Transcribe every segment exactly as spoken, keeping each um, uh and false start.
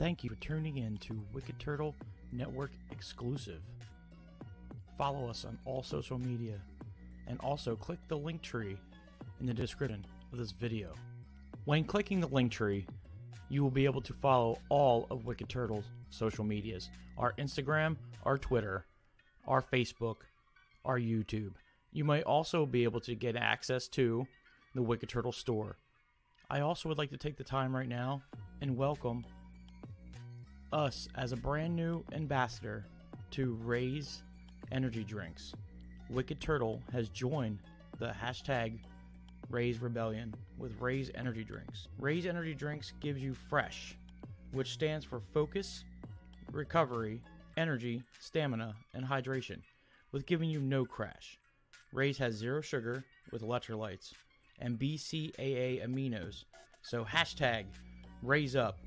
Thank you for tuning in to Wicked Turtle Network exclusive. Follow us on all social media and also click the link tree in the description of this video. When clicking the link tree, you will be able to follow all of Wicked Turtle's social medias, our Instagram, our Twitter, our Facebook, our YouTube. You might also be able to get access to the Wicked Turtle store. I also would like to take the time right now and welcome us as a brand new ambassador to Raze Energy Drinks. Wicked Turtle has joined the hashtag Raze Rebellion with Raze Energy Drinks. Raze Energy Drinks gives you FRESH, which stands for Focus, Recovery, Energy, Stamina, and Hydration, with giving you no crash. Raze has zero sugar with electrolytes and B C A A aminos, so hashtag Raze Up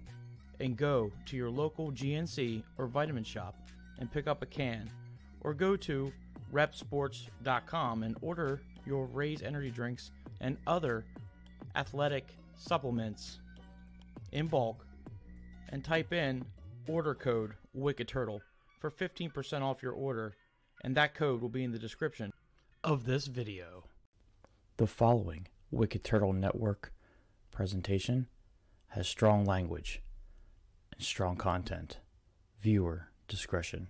and go to your local G N C or vitamin shop and pick up a can, or go to rep sports dot com and order your Raze Energy Drinks and other athletic supplements in bulk, and type in order code Wicked Turtle for fifteen percent off your order, and that code will be in the description of this video. The following Wicked Turtle Network presentation has strong language and strong content. Viewer discretion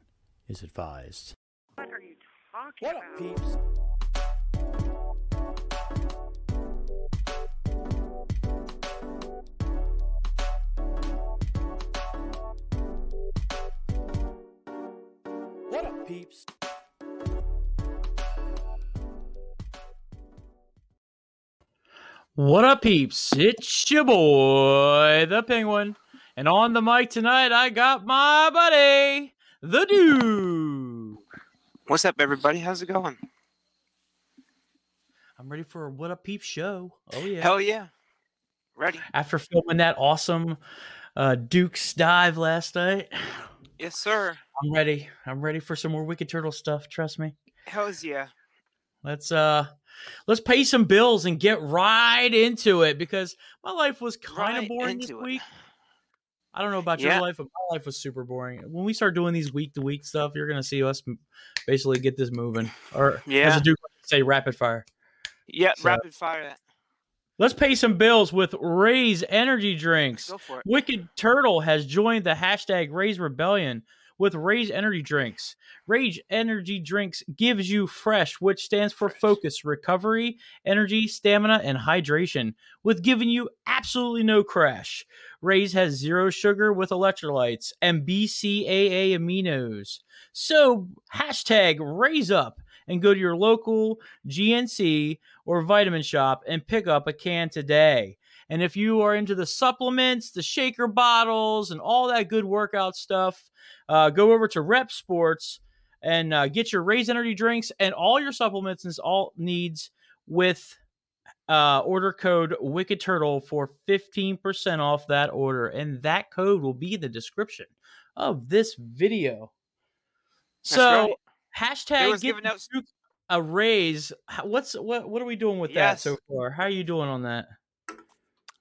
is advised. What are you talking about? What up, peeps? What up, peeps? What up, peeps? It's your boy, the Penguin. And on the mic tonight, I got my buddy, the Duke. What's up, everybody? How's it going? I'm ready for a What Up Peeps show. Oh, yeah. Hell, yeah. Ready. After filming that awesome uh, Duke's Dive last night. Yes, sir. I'm ready. I'm ready for some more Wicked Turtle stuff. Trust me. Hell, yeah. Let's, uh... Let's pay some bills and get right into it, because my life was kind of right boring this week. It. I don't know about yeah. your life, but my life was super boring. When we start doing these week-to-week stuff, you're going to see us basically get this moving. Or yeah. as a dude say, rapid fire. Yeah, so, rapid fire that. Let's pay some bills with Raze Energy Drinks. Go for it. Wicked Turtle has joined the hashtag Raze Rebellion with Raze Energy Drinks. Raze Energy Drinks gives you FRESH, which stands for fresh. Focus, Recovery, Energy, Stamina, and Hydration, with giving you absolutely no crash. Raze has zero sugar with electrolytes and B C A A aminos. So hashtag Raze Up and go to your local G N C or vitamin shop and pick up a can today. And if you are into the supplements, the shaker bottles, and all that good workout stuff, uh, go over to Rep Sports and uh, get your Raze Energy Drinks and all your supplements and all needs with uh, order code Wicked Turtle for fifteen percent off that order. And that code will be in the description of this video. That's so right. Hashtag giving out a raise. What's what? What are we doing with yes. that so far? How are you doing on that?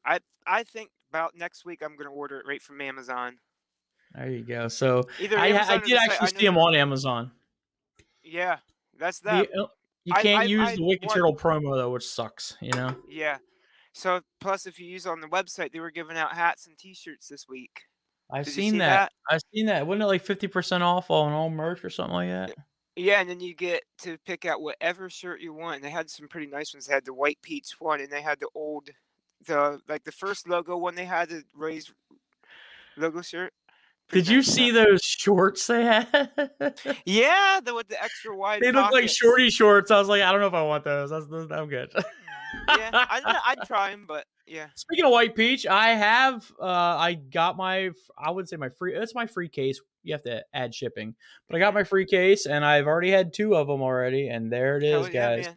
I I think about next week I'm going to order it right from Amazon. There you go. So Either I, I did actually site, see them on Amazon. Yeah, that's that. You, you can't I, use I, the I Wicked want... Turtle promo, though, which sucks, you know? Yeah. So plus, if you use on the website, they were giving out hats and T-shirts this week. I've did seen that. that. I've seen that. Wasn't it like fifty percent off on all merch or something like that? Yeah, and then you get to pick out whatever shirt you want. And they had some pretty nice ones. They had the white peach one, and they had the old... The like the first logo one they had, the Raze logo shirt. Pretty Did nice you stuff. See those shorts they had? Yeah, the with the extra wide. They look like shorty shorts. I was like, I don't know if I want those. That's, I'm good. Yeah, I, I'd try them, but yeah. Speaking of white peach, I have uh, I got my I wouldn't say my free. It's my free case. You have to add shipping, but I got my free case, and I've already had two of them already, and there it is, yeah, guys. Man.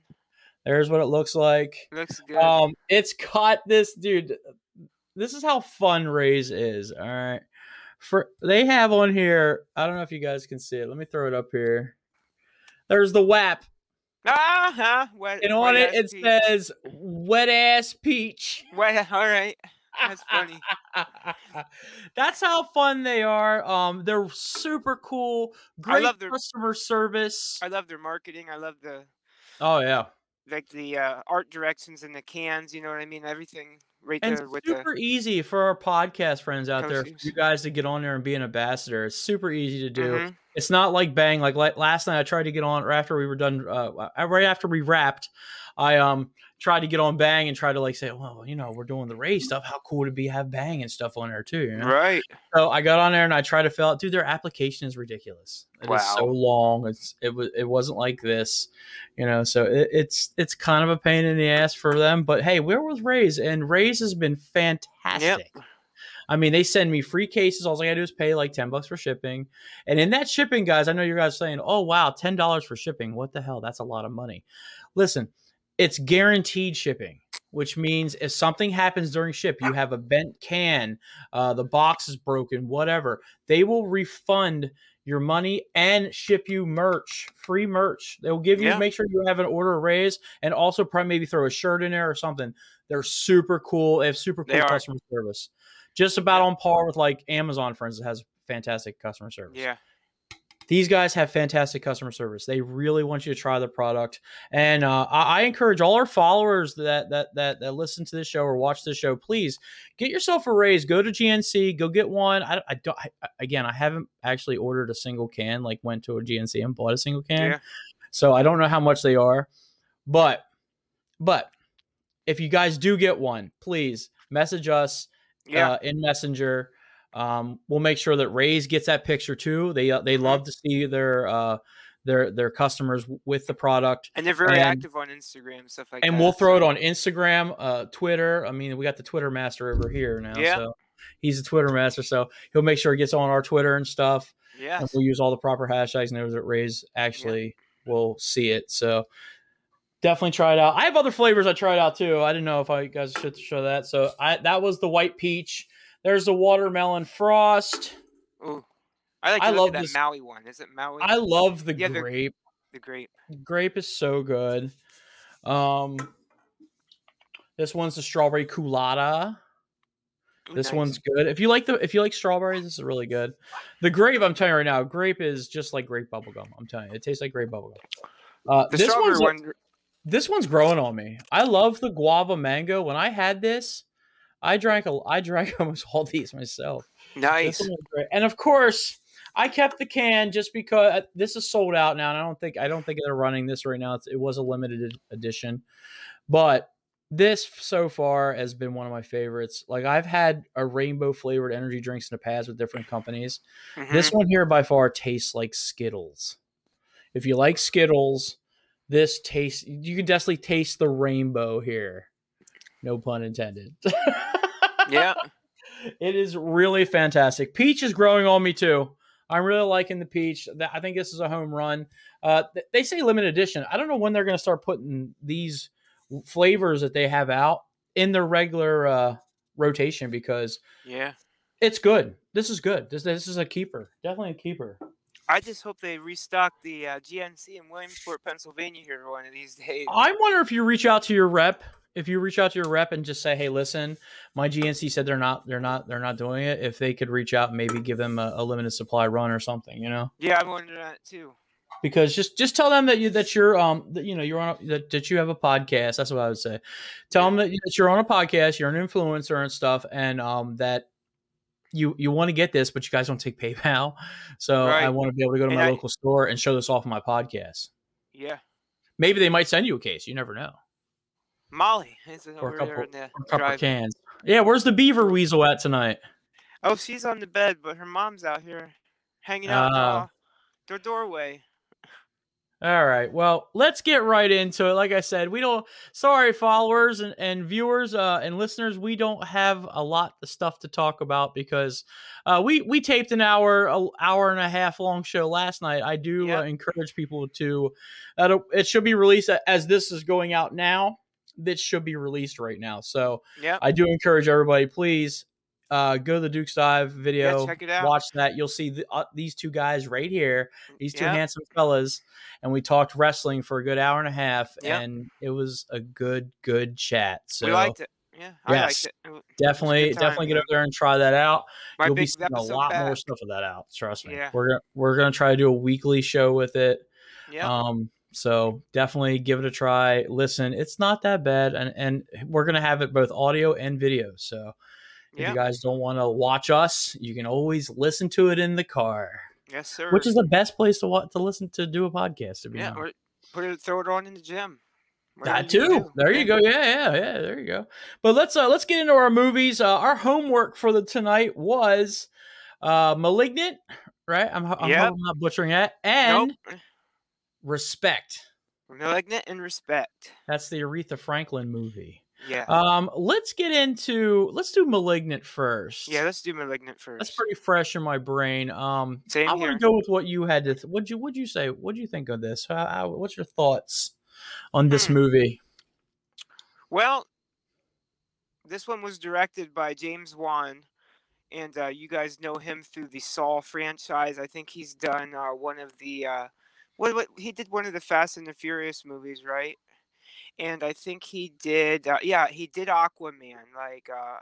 There's what it looks like. Looks good. Um, it's caught this, dude. This is how fun Raze is. All right. For they have on here, I don't know if you guys can see it. Let me throw it up here. There's the W A P. Uh-huh. Wet, and on it, it peach. Says wet ass peach. Wet, all right. That's funny. That's how fun they are. Um, they're super cool. Great I love their, customer service. I love their marketing. I love the. Oh yeah. Like the uh, art directions and the cans. You know what I mean? Everything right and there. And super with the... easy for our podcast friends out there, for you guys to get on there and be an ambassador. It's super easy to do. Mm-hmm. It's not like bang. Like, like last night, I tried to get on after we were done. Uh, right after we wrapped, I um. tried to get on Bang and try to like say, well, you know, we're doing the Raze stuff. How cool would it be to have Bang and stuff on there too? You know? Right. So I got on there and I tried to fill out. Dude, their application is ridiculous. It wow. is so long. It's it was it wasn't like this, you know. So it, it's it's kind of a pain in the ass for them. But hey, where was Raze? And Raze has been fantastic. Yep. I mean, they send me free cases. All I gotta do is pay like ten bucks for shipping. And in that shipping, guys, I know you guys are saying, oh wow, ten dollars for shipping. What the hell? That's a lot of money. Listen. It's guaranteed shipping, which means if something happens during ship, you have a bent can, uh, the box is broken, whatever, they will refund your money and ship you merch, free merch. They'll give you, yeah. make sure you have an order of Raze and also probably maybe throw a shirt in there or something. They're super cool. They have super cool customer service. Just about on par with like Amazon, for instance, has fantastic customer service. Yeah. These guys have fantastic customer service. They really want you to try the product. And uh, I, I encourage all our followers that, that that that listen to this show or watch this show, please get yourself a Raze. Go to G N C. Go get one. I, I don't. I, again, I haven't actually ordered a single can, like went to a G N C and bought a single can. Yeah. So I don't know how much they are. But, but if you guys do get one, please message us yeah. uh, in Messenger. Um, we'll make sure that Raze gets that picture too. They uh, they love to see their uh, their their customers with the product, and they're very and, active on Instagram and stuff like and that. And we'll throw it on Instagram, uh, Twitter. I mean, we got the Twitter master over here now. Yeah. So he's a Twitter master, so he'll make sure it gets on our Twitter and stuff. Yeah, we'll use all the proper hashtags, and those that Raze actually yeah. will see it. So. Definitely try it out. I have other flavors I tried out too. I didn't know if I guys should show that. So I that was the white peach. There's the watermelon frost. Ooh, I like. To I look love at that this. Maui one. Is it Maui? I love the yeah, grape. The, the grape. The grape is so good. Um, this one's the strawberry culotta. Ooh, this nice. One's good. If you like the if you like strawberries, this is really good. The grape, I'm telling you right now, grape is just like grape bubblegum. I'm telling you, it tastes like grape bubblegum. Uh, the this strawberry one's. One... This one's growing on me. I love the guava mango. When I had this, I drank a, I drank almost all these myself. Nice. And of course, I kept the can just because this is sold out now, and I don't think I don't think they're running this right now. It's, it was a limited edition, but this so far has been one of my favorites. Like I've had a rainbow flavored energy drinks in the past with different companies. Mm-hmm. This one here by far tastes like Skittles. If you like Skittles. This taste, you can definitely taste the rainbow here. No pun intended. Yeah. It is really fantastic. Peach is growing on me too. I'm really liking the peach. I think this is a home run. Uh, they say limited edition. I don't know when they're going to start putting these flavors that they have out in their regular uh, rotation because yeah, it's good. This is good. This, this is a keeper. Definitely a keeper. I just hope they restock the uh, G N C in Williamsport, Pennsylvania here one of these days. I wonder if you reach out to your rep, if you reach out to your rep and just say, "Hey, listen, my G N C said they're not, they're not, they're not doing it." If they could reach out and maybe give them a, a limited supply run or something, you know? Yeah, I wonder that too. Because just, just tell them that you that you're um that, you know you're on a, that, that you have a podcast. That's what I would say. Tell them that, that you're on a podcast, you're an influencer and stuff, and um that. You you want to get this, but you guys don't take PayPal. So right. I want to be able to go to and my I, local store and show this off on my podcast. Yeah. Maybe they might send you a case. You never know. Molly. Is it or over a couple, there in the couple drive. Cans. Yeah, where's the beaver weasel at tonight? Oh, she's on the bed, but her mom's out here hanging out uh, in their doorway. All right. Well, let's get right into it. Like I said, we don't, sorry, followers and, and viewers uh, and listeners, we don't have a lot of stuff to talk about because uh, we, we taped an hour, an hour and a half long show last night. I do yep. uh, encourage people to, uh, it should be released as this is going out now. This should be released right now. So yep. I do encourage everybody, please uh, go to the Duke's Dive video, yeah, check it out. Watch that. You'll see the, uh, these two guys right here, these two yeah. handsome fellas. And we talked wrestling for a good hour and a half yeah. and it was a good, good chat. So we liked it. Yeah, I yes, liked it. it definitely, it definitely get over there and try that out. My You'll be seeing a lot back. more stuff of that out. Trust me. Yeah. We're gonna, we're gonna try to do a weekly show with it. Yeah. Um. So definitely give it a try. Listen, it's not that bad, and and we're gonna have it both audio and video. So if yeah. you guys don't want to watch us, you can always listen to it in the car. Yes, sir. Which is the best place to watch, to listen to do a podcast. To be yeah, honest. Or put it, throw it on in the gym. Whatever that too. You there you go. Yeah, yeah, yeah. There you go. But let's uh, let's get into our movies. Uh, our homework for the tonight was uh, Malignant, right? I'm, I'm, yep. I'm not butchering that. And nope. Respect. Malignant and Respect. That's the Aretha Franklin movie. Yeah. Um. Let's get into let's do Malignant first. Yeah. Let's do Malignant first. That's pretty fresh in my brain. Um. Same I want to go with what you had to. Th- what'd you What'd you say? What'd you think of this? How, how, what's your thoughts on this movie? Well, this one was directed by James Wan, and uh, you guys know him through the Saw franchise. I think he's done uh, one of the uh, what, what he did one of the Fast and the Furious movies, right? And I think he did uh, yeah he did Aquaman. Like uh,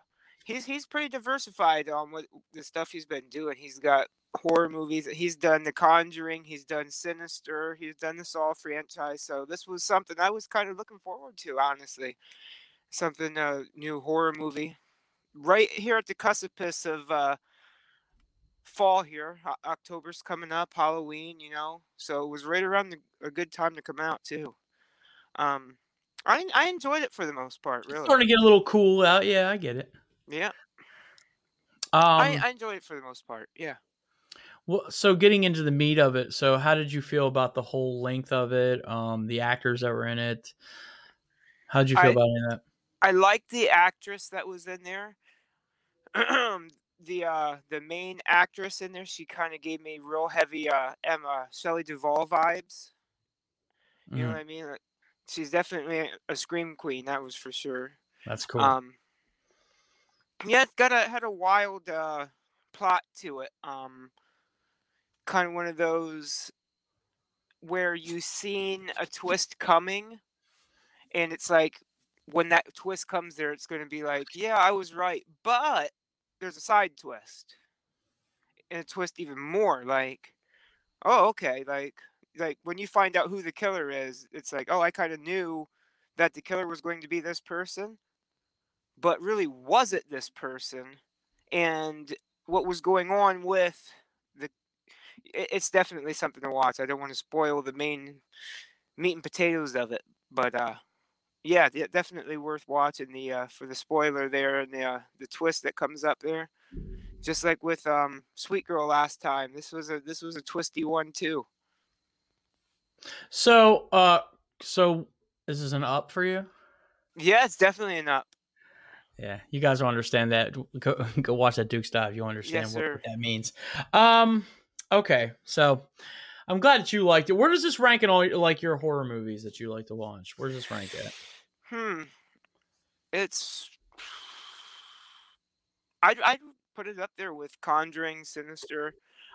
he's he's pretty diversified on what the stuff he's been doing. He's got horror movies. He's done The Conjuring. He's done Sinister. He's done the Saw franchise. So this was something I was kind of looking forward to, honestly. Something, a new horror movie. Right here at the precipice of uh, fall here. October's coming up, Halloween, you know. So it was right around the, a good time to come out, too. Um, I I enjoyed it for the most part, really. It's starting to get a little cool out. Yeah, I get it. Yeah. Um, I, I enjoyed it for the most part, yeah. Well, so getting into the meat of it, so how did you feel about the whole length of it, um, the actors that were in it? How did you feel I, about that? I liked the actress that was in there. the uh, the main actress in there, she kind of gave me real heavy uh, Emma Shelley Duvall vibes. You mm. know what I mean? Like, she's definitely a scream queen, that was for sure. That's cool. Um, yeah, it's got a had a wild uh, plot to it. Um, kind of one of those where you've seen a twist coming and it's like when that twist comes there, it's going to be like, yeah, I was right, but there's a side twist and a twist even more like, oh, okay. Like, like when you find out who the killer is, it's like, oh, I kind of knew that the killer was going to be this person, but really was it this person? And what was going on with the, it's definitely something to watch. I don't want to spoil the main meat and potatoes of it, but uh, yeah, definitely worth watching the uh, for the spoiler there and the uh, the twist that comes up there. Just like with um, Sweet Girl last time, this was a this was a twisty one too. So, uh, so is this an up for you? Yeah, it's definitely an up. Yeah, you guys don't understand that. Go go watch that Duke's Dive. You'll understand yes, what, what that means. Um. Okay, so I'm glad that you liked it. Where does this rank in all your, like your horror movies that you like to watch? Where does this rank at? Hmm, it's I'd I'd put it up there with Conjuring, Sinister.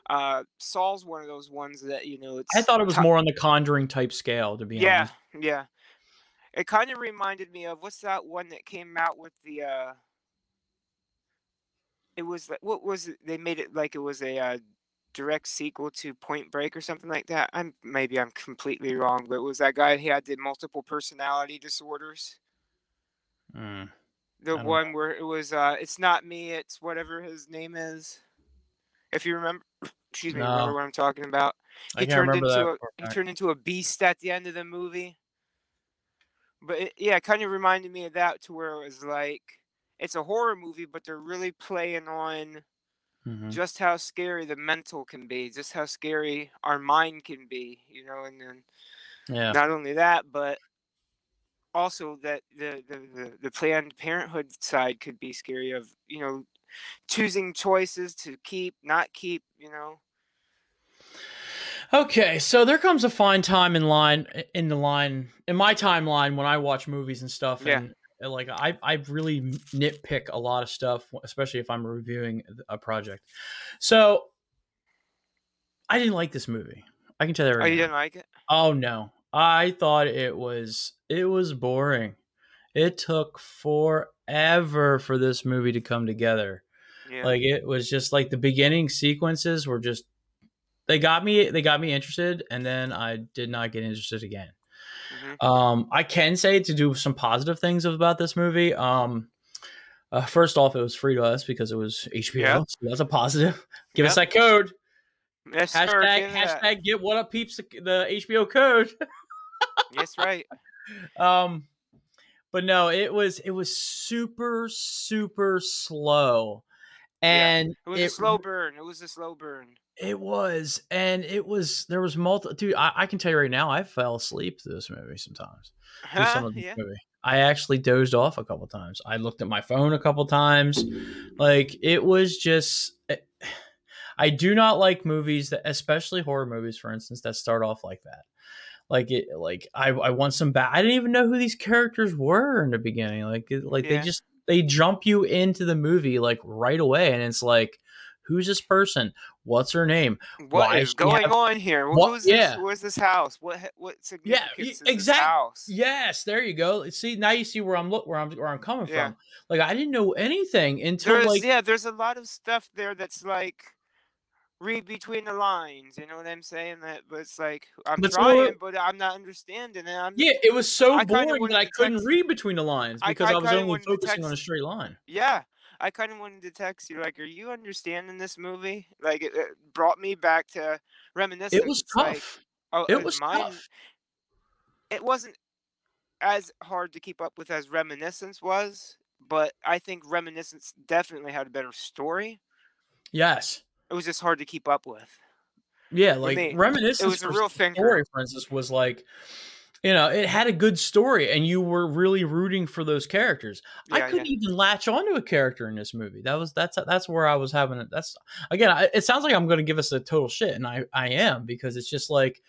Uh, Saw's one of those ones that you know. It's I thought it was t- more on the Conjuring type scale, to be yeah, honest. Yeah, yeah. It kind of reminded me of what's that one that came out with the. Uh, it was like what was it? They made it like it was a. Uh, direct sequel to Point Break or something like that. I'm maybe I'm completely wrong, but it was that guy he had the multiple personality disorders. Mm, the one know. Where it was uh it's not me, it's whatever his name is. If you remember excuse me, no. remember what I'm talking about. He turned into a, he turned into a beast at the end of the movie. But it, yeah, it kind of reminded me of that to where it was like it's a horror movie, but they're really playing on Mm-hmm. just how scary the mental can be, just how scary our mind can be, you know, and then yeah. not only that, but also that the, the, the, the Planned Parenthood side could be scary of, you know, choosing choices to keep, not keep, you know. Okay, so there comes a fine time in line, in the line, in my timeline when I watch movies and stuff yeah. and like I, I really nitpick a lot of stuff, especially if I'm reviewing a project. So I didn't like this movie. I can tell that right now. Oh, you didn't like it? Oh no, I thought it was it was boring. It took forever forever for this movie to come together. Yeah. Like it was just like the beginning sequences were just, they got me, they got me interested. And then I did not get interested again. Mm-hmm. Um, I can say to do some positive things about this movie. Um, uh, first off, it was free to us because it was H B O. Yep. So that's a positive. Give yep. us that code. Yes, hashtag sir, hashtag that. Get what up peeps, the H B O code. Yes, right. Um, but no, it was, it was super, super slow. And yeah, it was it, a slow burn. It was a slow burn. It was. And it was, there was multiple, dude, I, I can tell you right now, I fell asleep to this movie sometimes. Uh-huh, some of this yeah. movie. I actually dozed off a couple of times. I looked at my phone a couple of times. Like it was just, it, I do not like movies that, especially horror movies, for instance, that start off like that. Like it, like I, I want some back. I didn't even know who these characters were in the beginning. Like, like yeah. they just, they jump you into the movie like right away. And it's like, who's this person? What's her name? What Why is going have... on here? What, Who's yeah. this? Where's this house? What what significance yeah, exactly. is this house? Yes, there you go. See, now you see where I'm look where I'm where I'm coming yeah. from. Like I didn't know anything until there's, like yeah, there's a lot of stuff there that's like read between the lines. You know what I'm saying? That but it's like I'm that's trying, more... but I'm not understanding. And I'm yeah, it was so I boring that I couldn't text... read between the lines because I, I, I was only focusing text... on a straight line. Yeah. I kind of wanted to text you, like, are you understanding this movie? Like, it, it brought me back to Reminiscence. It was tough. Like, oh, it was mine, tough. It wasn't as hard to keep up with as Reminiscence was, but I think Reminiscence definitely had a better story. Yes. It was just hard to keep up with. Yeah, like, I mean, Reminiscence it was a real thing. Story, for instance, was like... You know, it had a good story, and you were really rooting for those characters. Yeah, I couldn't yeah. even latch onto a character in this movie. That was that's that's where I was having it. That's again, I, it sounds like I'm going to give us a total shit, and I, I am because it's just like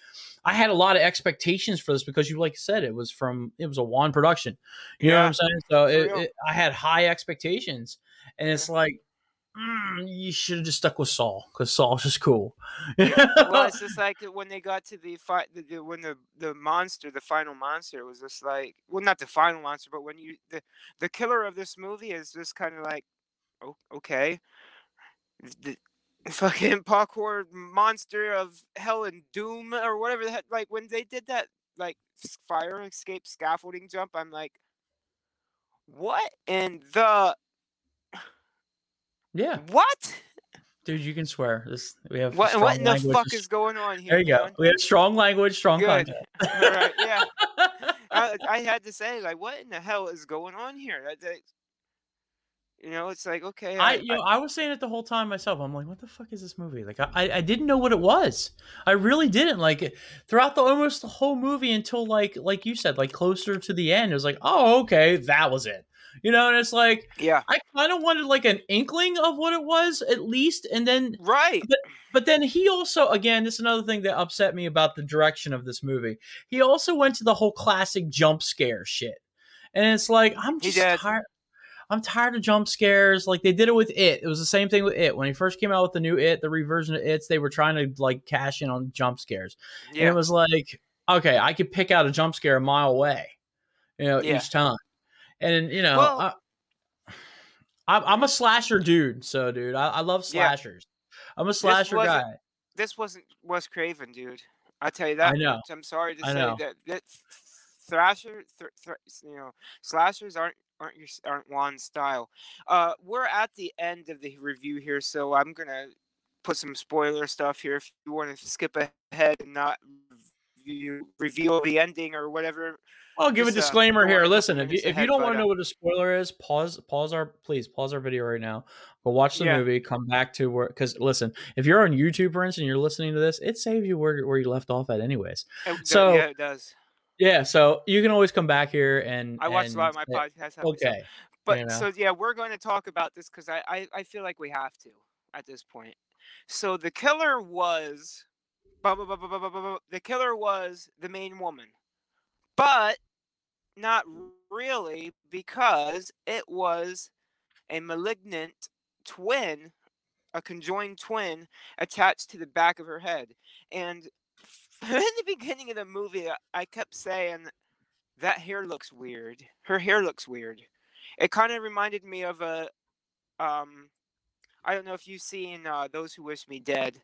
I had a lot of expectations for this because you like said it was from it was a Juan production. You yeah. know what I'm saying? So it, it, I had high expectations, and it's like. Mm, you should have just stuck with Saw because Saw's just cool. Yeah. Well, it's just like when they got to the fight, the, the, when the, the monster, the final monster, was just like, well, not the final monster, but when you the, the killer of this movie is just kind of like, oh, okay, the fucking parkour monster of hell and doom or whatever the heck. Like when they did that, like fire escape scaffolding jump, I'm like, what in the. Yeah. What? Dude, you can swear. This we have. What, what in the fuck is going on here? There you go. Man? We have strong language, strong Good. Content. All right. Yeah. I, I had to say, like, what in the hell is going on here? That, that, you know, it's like okay. I, I you I, know, I was saying it the whole time myself. I'm like, what the fuck is this movie? Like, I, I didn't know what it was. I really didn't. Like, throughout the almost the whole movie until like, like you said, like closer to the end, it was like, oh, okay, that was it. You know, and it's like, yeah, I kind of wanted like an inkling of what it was at least. And then, right. But, but then he also, again, this is another thing that upset me about the direction of this movie. He also went to the whole classic jump scare shit. And it's like, I'm just tired. I'm tired of jump scares. Like they did it with It. It was the same thing with It. When he first came out with the new It, the reversion of It's, they were trying to like cash in on jump scares. Yeah. And it was like, okay, I could pick out a jump scare a mile away, you know, yeah. each time. And, you know, well, I, I'm a slasher dude. So, dude, I, I love slashers. Yeah. I'm a slasher this guy. This wasn't Wes Craven, dude. I tell you that. I know. Much. I'm sorry to I say know. that. that thrasher, th- th- you know, slashers aren't aren't your aren't Juan's style. Uh, we're at the end of the review here, so I'm gonna put some spoiler stuff here. If you want to skip ahead and not review, reveal the ending or whatever. I'll give just a disclaimer uh, here. Listen, if you, if you don't want to know what a spoiler is, pause, pause our, please pause our video right now. Go watch the yeah. movie. Come back to where, because listen, if you're on YouTube, for instance, and you're listening to this, it saves you where, where you left off at, anyways. It, so yeah, it does. Yeah, so you can always come back here and. I watched and, a lot of my podcasts. Uh, okay, but you know. so yeah, we're going to talk about this because I, I I feel like we have to at this point. So the killer was, blah, blah, blah, blah, blah, blah, blah, the killer was the main woman, but. Not really, because it was a malignant twin, a conjoined twin attached to the back of her head. And in the beginning of the movie, I kept saying, that hair looks weird. Her hair looks weird. It kind of reminded me of a, um, I don't know if you've seen uh, Those Who Wish Me Dead,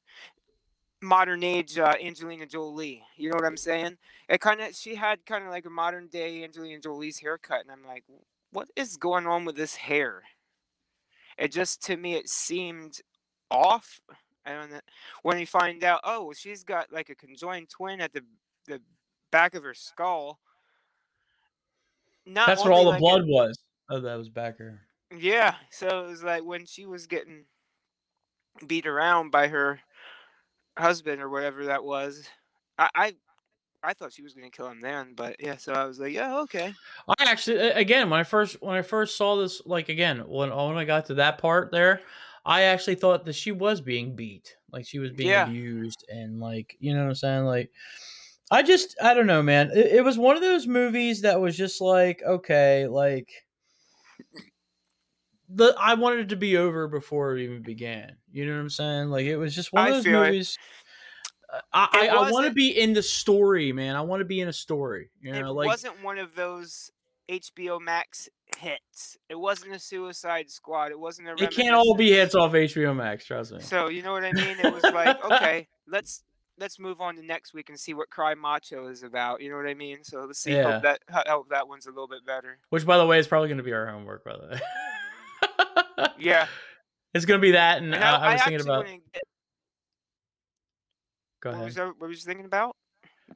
modern age uh, Angelina Jolie. You know what I'm saying? It kind of, she had kind of like a modern day Angelina Jolie's haircut, and I'm like, what is going on with this hair? It just, to me, it seemed off. I don't know. When you find out, oh, well, she's got like a conjoined twin at the the back of her skull. Not That's where all the like blood a, was. Oh, that was back her. Yeah. So it was like when she was getting beat around by her husband or whatever that was. I I, I thought she was going to kill him then, but yeah. So I was like, yeah, okay. I actually, again, when I first when I first saw this, like again, when when I got to that part there, I actually thought that she was being beat, like she was being yeah. abused, and like, you know what I'm saying? Like, I just, I don't know, man. It, it was one of those movies that was just like, okay, like the, I wanted it to be over before it even began. You know what I'm saying? Like, it was just one of those I movies. It, I, I, I want to be in the story, man. I want to be in a story. You know, it like, wasn't one of those H B O Max hits. It wasn't a Suicide Squad. It wasn't a It can't all be hits off H B O Max, trust me. So, you know what I mean? It was like, okay, let's let's move on to next week and see what Cry Macho is about. You know what I mean? So, let's see. Yeah. Hope that, hope that one's a little bit better. Which, by the way, is probably going to be our homework, by the way. Yeah. It's going to be that, and, and I, uh, I was I thinking about... Get... Go ahead. What was, I, what was you thinking about?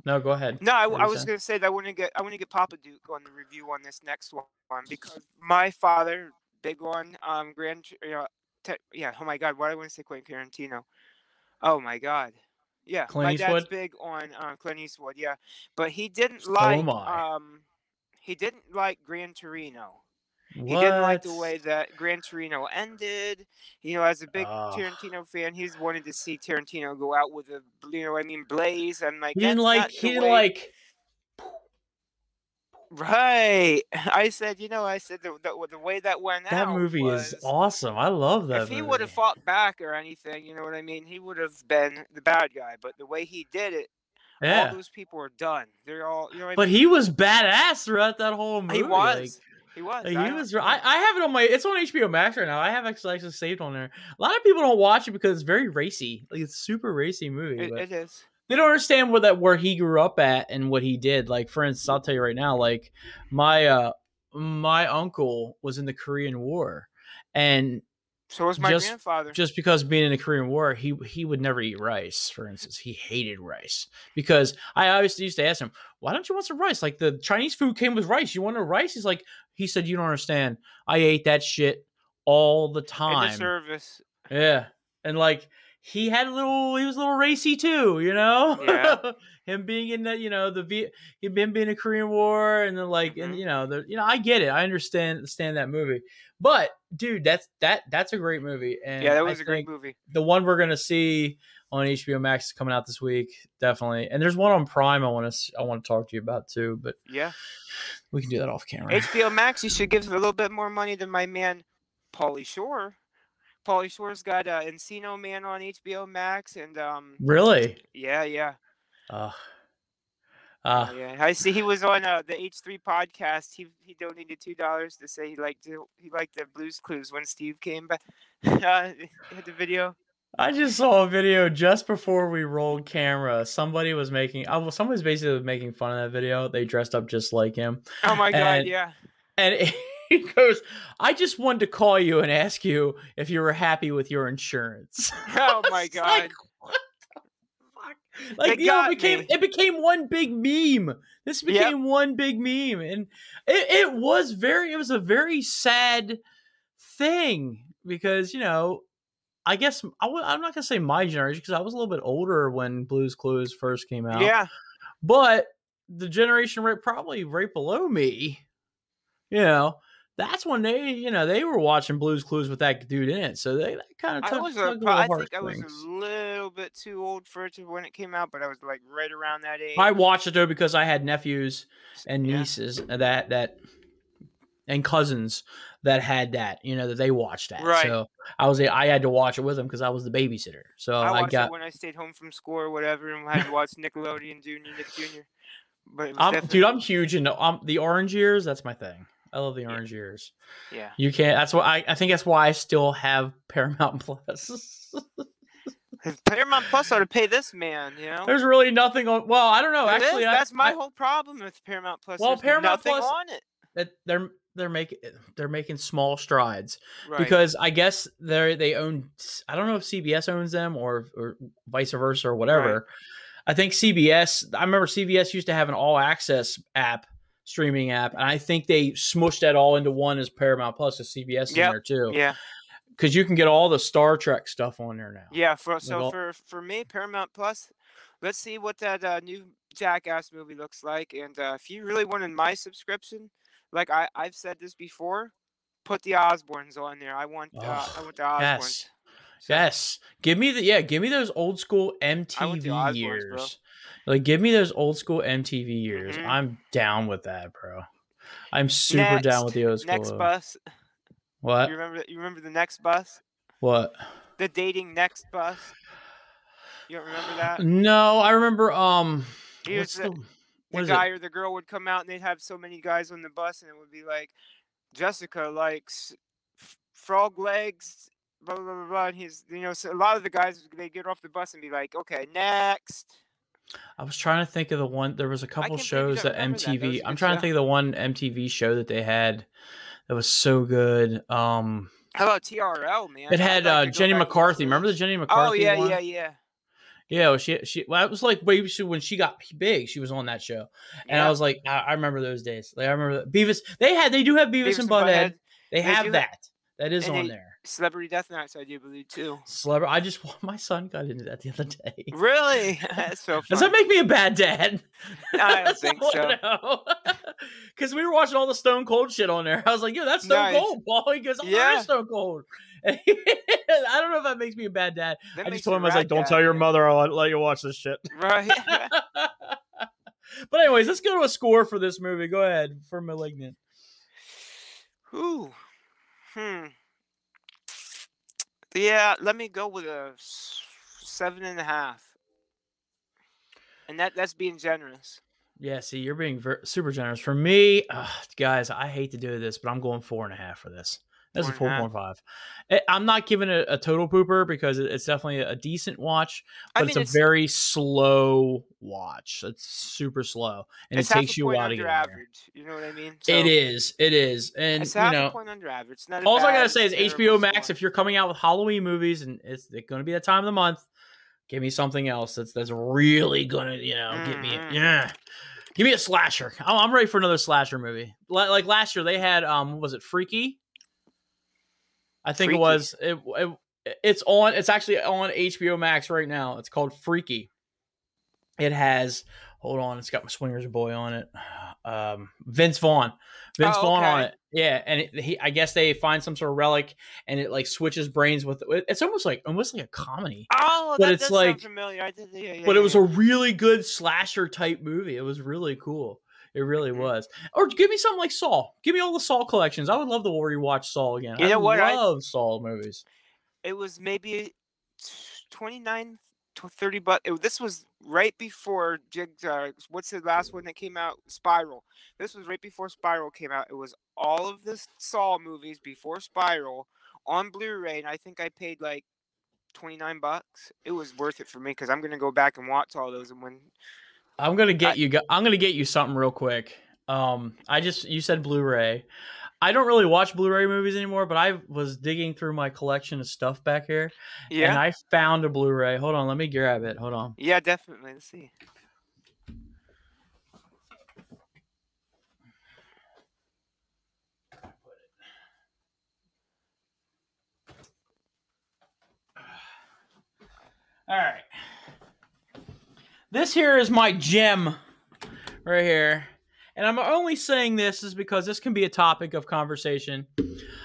No, go aahead. No, I, I was going to say that I want to get I want to get Papa Duke on the review on this next one, because my father, big one, um, Gran, you know, te, yeah. Oh my God, why do I want to say Quentin Tarantino? Oh my God, yeah. Clint my Eastwood? Dad's big on uh, Clint Eastwood, yeah, but he didn't like oh um, he didn't like Gran Torino. What? He didn't like the way that Gran Torino ended. You know, as a big oh. Tarantino fan, he's wanted to see Tarantino go out with a, you know, I mean, blaze. And like, he didn't like, he didn't way... like. Right. I said, you know, I said the the, the way that went that out. That movie was, is awesome. I love that. If movie. He would have fought back or anything, you know what I mean, he would have been the bad guy. But the way he did it. Yeah. All those people are done. They're all. You know what but I mean? He was badass throughout that whole movie. He was. Like, He was. Like, he was I, I have it on my. It's on H B O Max right now. I have actually, actually saved on there. A lot of people don't watch it because it's very racy. Like, it's a super racy movie. It, it is. They don't understand where that where he grew up at and what he did. Like, for instance, I'll tell you right now. Like, my uh, my uncle was in the Korean War, and so was my just, grandfather. Just because being in the Korean War, he he would never eat rice. For instance, he hated rice because I always used to ask him, "Why don't you want some rice? Like, the Chinese food came with rice. You want a rice?" He's like. He said, "You don't understand. I ate that shit all the time." In the service. Yeah. And like, he had a little, he was a little racy too, you know? Yeah. Him being in the, you know, the, V him being in Korean War and then like, mm-hmm. and you know, the, you know, I get it. I understand, understand that movie. But dude, that's, that, that's a great movie. And yeah, that was I a great movie. The one we're going to see on H B O Max is coming out this week. Definitely. And there's one on Prime. I want to, I want to talk to you about too, but yeah. We can do that off camera. H B O Max, you should give a little bit more money to my man, Pauly Shore. Pauly Shore's got uh, Encino Man on H B O Max, and um. Really? Yeah, yeah. Uh, uh yeah. I see. He was on uh, the H three podcast. He he donated two dollars to say he liked he liked the Blue's Clues when Steve came back. uh, the video. I just saw a video just before we rolled camera. Somebody was making, well, somebody's basically making fun of that video. They dressed up just like him. Oh my God, and, yeah. And he goes, "I just wanted to call you and ask you if you were happy with your insurance." Oh my God. Like, what the fuck? Like, you know, it became, it became one big meme. This became yep. one big meme. And it, it was very, it was a very sad thing because, you know, I guess I w- I'm not going to say my generation because I was a little bit older when Blue's Clues first came out. Yeah. But the generation right, probably right below me, you know, that's when they, you know, they were watching Blue's Clues with that dude in it. So they kind of took I, a, I think I was a little bit too old for it when it came out, but I was like right around that age. I watched it though because I had nephews and nieces yeah. that, that, and cousins that had that, you know, that they watched that. Right. So I was, I had to watch it with them because I was the babysitter. So I watched I got, it when I stayed home from school or whatever, and I had to watch Nickelodeon Junior, Nick Junior But it was I'm, definitely... dude, I'm huge into um, the Orange Years. That's my thing. I love the orange yeah. ears. Yeah. You can't. That's why I, I think that's why I still have Paramount Plus. If Paramount Plus ought to pay this man, you know? There's really nothing on. Well, I don't know. It Actually, I, that's my I, whole problem with Paramount Plus. Well, There's Paramount nothing Plus on it. That they're they're making they're making small strides right. because I guess they they own. I don't know if C B S owns them or or vice versa or whatever. Right. I think C B S. I remember C B S used to have an all access app. Streaming app, and I think they smushed that all into one as Paramount Plus, as C B S yep. in there too. Yeah, because you can get all the Star Trek stuff on there now. Yeah, for, so all- for for me, Paramount Plus. Let's see what that uh, new Jackass movie looks like, and uh, if you really wanted my subscription, like I I've said this before, put the Osbournes on there. I want oh, uh, I want the Osbournes. Yes, so, yes. Give me the yeah. Give me those old school M T V Osbournes, years. Bro. Like, give me those old school M T V years. Mm-hmm. I'm down with that, bro. I'm super next, down with the old school. Next Bus. What? You remember? You remember the Next Bus? What? The dating Next Bus. You don't remember that? No, I remember. Um, he was the, the, the guy it? or the girl would come out, and they'd have so many guys on the bus, and it would be like, Jessica likes frog legs, blah blah blah blah. And he's, you know, so a lot of the guys they get off the bus and be like, okay, next. I was trying to think of the one. There was a couple shows that M T V. That. That I'm trying show. to think of the one M T V show that they had that was so good. Um, How about T R L, man? It had uh, Jenny McCarthy. Remember the Jenny McCarthy? Oh yeah, one? yeah, yeah. Yeah, well, she she. Well, it was like when she got big, she was on that show, and yeah. I was like, I, I remember those days. Like I remember Beavis. They had, they do have Beavis, Beavis and Butthead. They, they have do. that. That is and on they, there. Celebrity Death Match, I do believe too. Celebrity, I just my son got into that the other day. Really? That's so funny. Does that make me a bad dad? No, I don't think so. Because we were watching all the Stone Cold shit on there. I was like, "Yo, that's Stone nice. Cold, Paul." He goes, "I'm yeah. not Stone Cold." I don't know if that makes me a bad dad. That I just told him, I was like, "Don't tell your mother I'll let you watch this shit." Right. But anyways, let's go to a score for this movie. Go ahead for Malignant. Ooh. Hmm. Yeah, let me go with a seven and a half, and that—that's being generous. Yeah, see, you're being ver- super generous. For me, uh, guys, I hate to do this, but I'm going four and a half for this. That's a four point five. I'm not giving it a total pooper because it's definitely a decent watch, but I mean, it's a it's, very slow watch. It's super slow, and it takes you a while to get average. There. You know what I mean? So, it is. It is, and it's half you know, a point under average. It's not all bad, I gotta say is H B O Max. Score. If you're coming out with Halloween movies, and it's, it's going to be that time of the month, give me something else that's that's really gonna you know mm. get me yeah. Give me a slasher. I'm ready for another slasher movie. Like last year, they had um, was it Freaky? I think Freaky. it was it, it it's on it's actually on H B O Max right now. It's called Freaky. It has hold on, it's got my swingers boy on it. Um Vince Vaughn. Vince oh, Vaughn okay. on it. Yeah, and it, he I guess they find some sort of relic and it like switches brains with it's almost like almost like a comedy. Oh, but that it's does like, sound familiar. I did yeah, yeah, But yeah, it was yeah. a really good slasher type movie. It was really cool. It really mm-hmm. was. Or give me something like Saw. Give me all the Saw collections. I would love to rewatch Saw again. You know I what? love I, Saw movies. It was maybe twenty-nine, thirty bucks. It, this was right before uh, what's the last one that came out? Spiral. This was right before Spiral came out. It was all of the Saw movies before Spiral on Blu-ray, and I think I paid like twenty-nine bucks. It was worth it for me because I'm gonna go back and watch all those and when. I'm gonna get you. I'm gonna get you something real quick. Um, I just you said Blu-ray. I don't really watch Blu-ray movies anymore, but I was digging through my collection of stuff back here, yeah. and I found a Blu-ray. Hold on, let me grab it. Hold on. Yeah, definitely. Let's see. All right. This here is my gem right here. And I'm only saying this is because this can be a topic of conversation.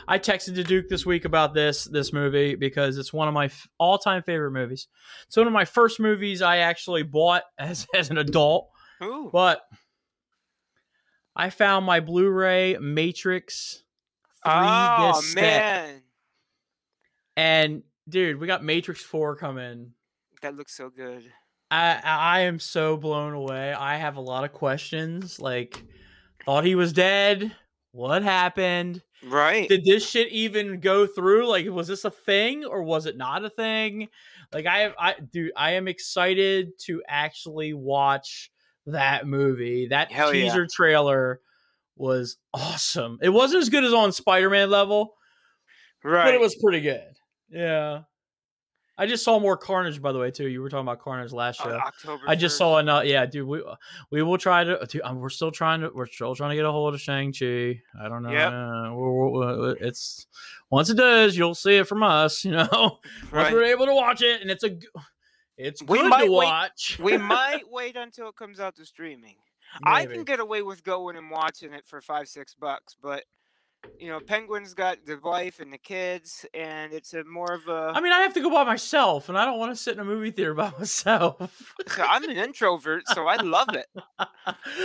I texted to Duke this week about this this movie because it's one of my f- all-time favorite movies. It's one of my first movies I actually bought as, as an adult. Ooh. But I found my Blu-ray Matrix three oh, disc man. set. And, dude, we got Matrix four coming. That looks so good. I, I am so blown away. I have a lot of questions. Like, thought he was dead. what happened? Right. Did this shit even go through? Like, was this a thing or was it not a thing? Like, I, I, dude, I am excited to actually watch that movie. That Hell teaser yeah. trailer was awesome. It wasn't as good as on Spider-Man level, right? But it was pretty good. Yeah. I just saw more Carnage, by the way, too. You were talking about Carnage last show. Oh, I just saw another. Yeah, dude, we we will try to. Dude, we're still trying to. We're still trying to get a hold of Shang-Chi. I don't know. Yeah. We're, we're, it's once it does, you'll see it from us. You know, right. Once we're able to watch it, and it's a, it's we good might to watch. Wait, we might wait until it comes out to streaming. Maybe. I can get away with going and watching it for five, six bucks, but. You know, Penguin's got the wife and the kids, and it's a more of a... I mean, I have to go by myself, and I don't want to sit in a movie theater by myself. I'm an introvert, so I love it. I,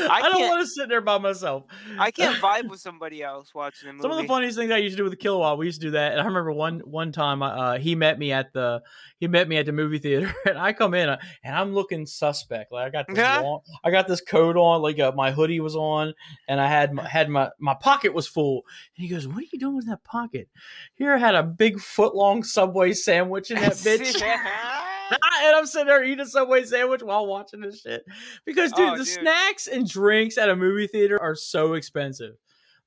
I don't want to sit there by myself. I can't vibe with somebody else watching a movie. Some of the funniest things I used to do with the Kilowatt, we used to do that, and I remember one one time uh, he met me at the he met me at the movie theater, and I come in, and I'm looking suspect. Like I got this yeah. long, I got this coat on, like uh, my hoodie was on, and I had my, had my my pocket was full. And he goes, "What are you doing with that pocket? Here I had a big foot-long Subway sandwich in that bitch." And I'm sitting there eating a Subway sandwich while watching this shit. Because, dude, oh, the dude. snacks and drinks at a movie theater are so expensive.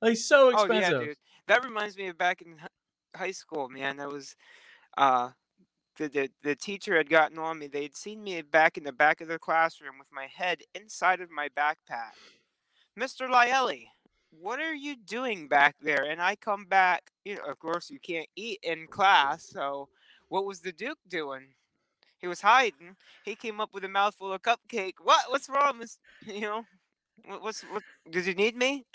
Like, so expensive. Oh, yeah, dude. That reminds me of back in high school, man. That was uh, the, the, the teacher had gotten on me. They'd seen me back in the back of the classroom with my head inside of my backpack. "Mister Lielli, what are you doing back there?" And I come back, you know, of course you can't eat in class. So what was the Duke doing? He was hiding. He came up with a mouthful of cupcake. What, what's wrong? Miss, you know, what's, what, did you need me?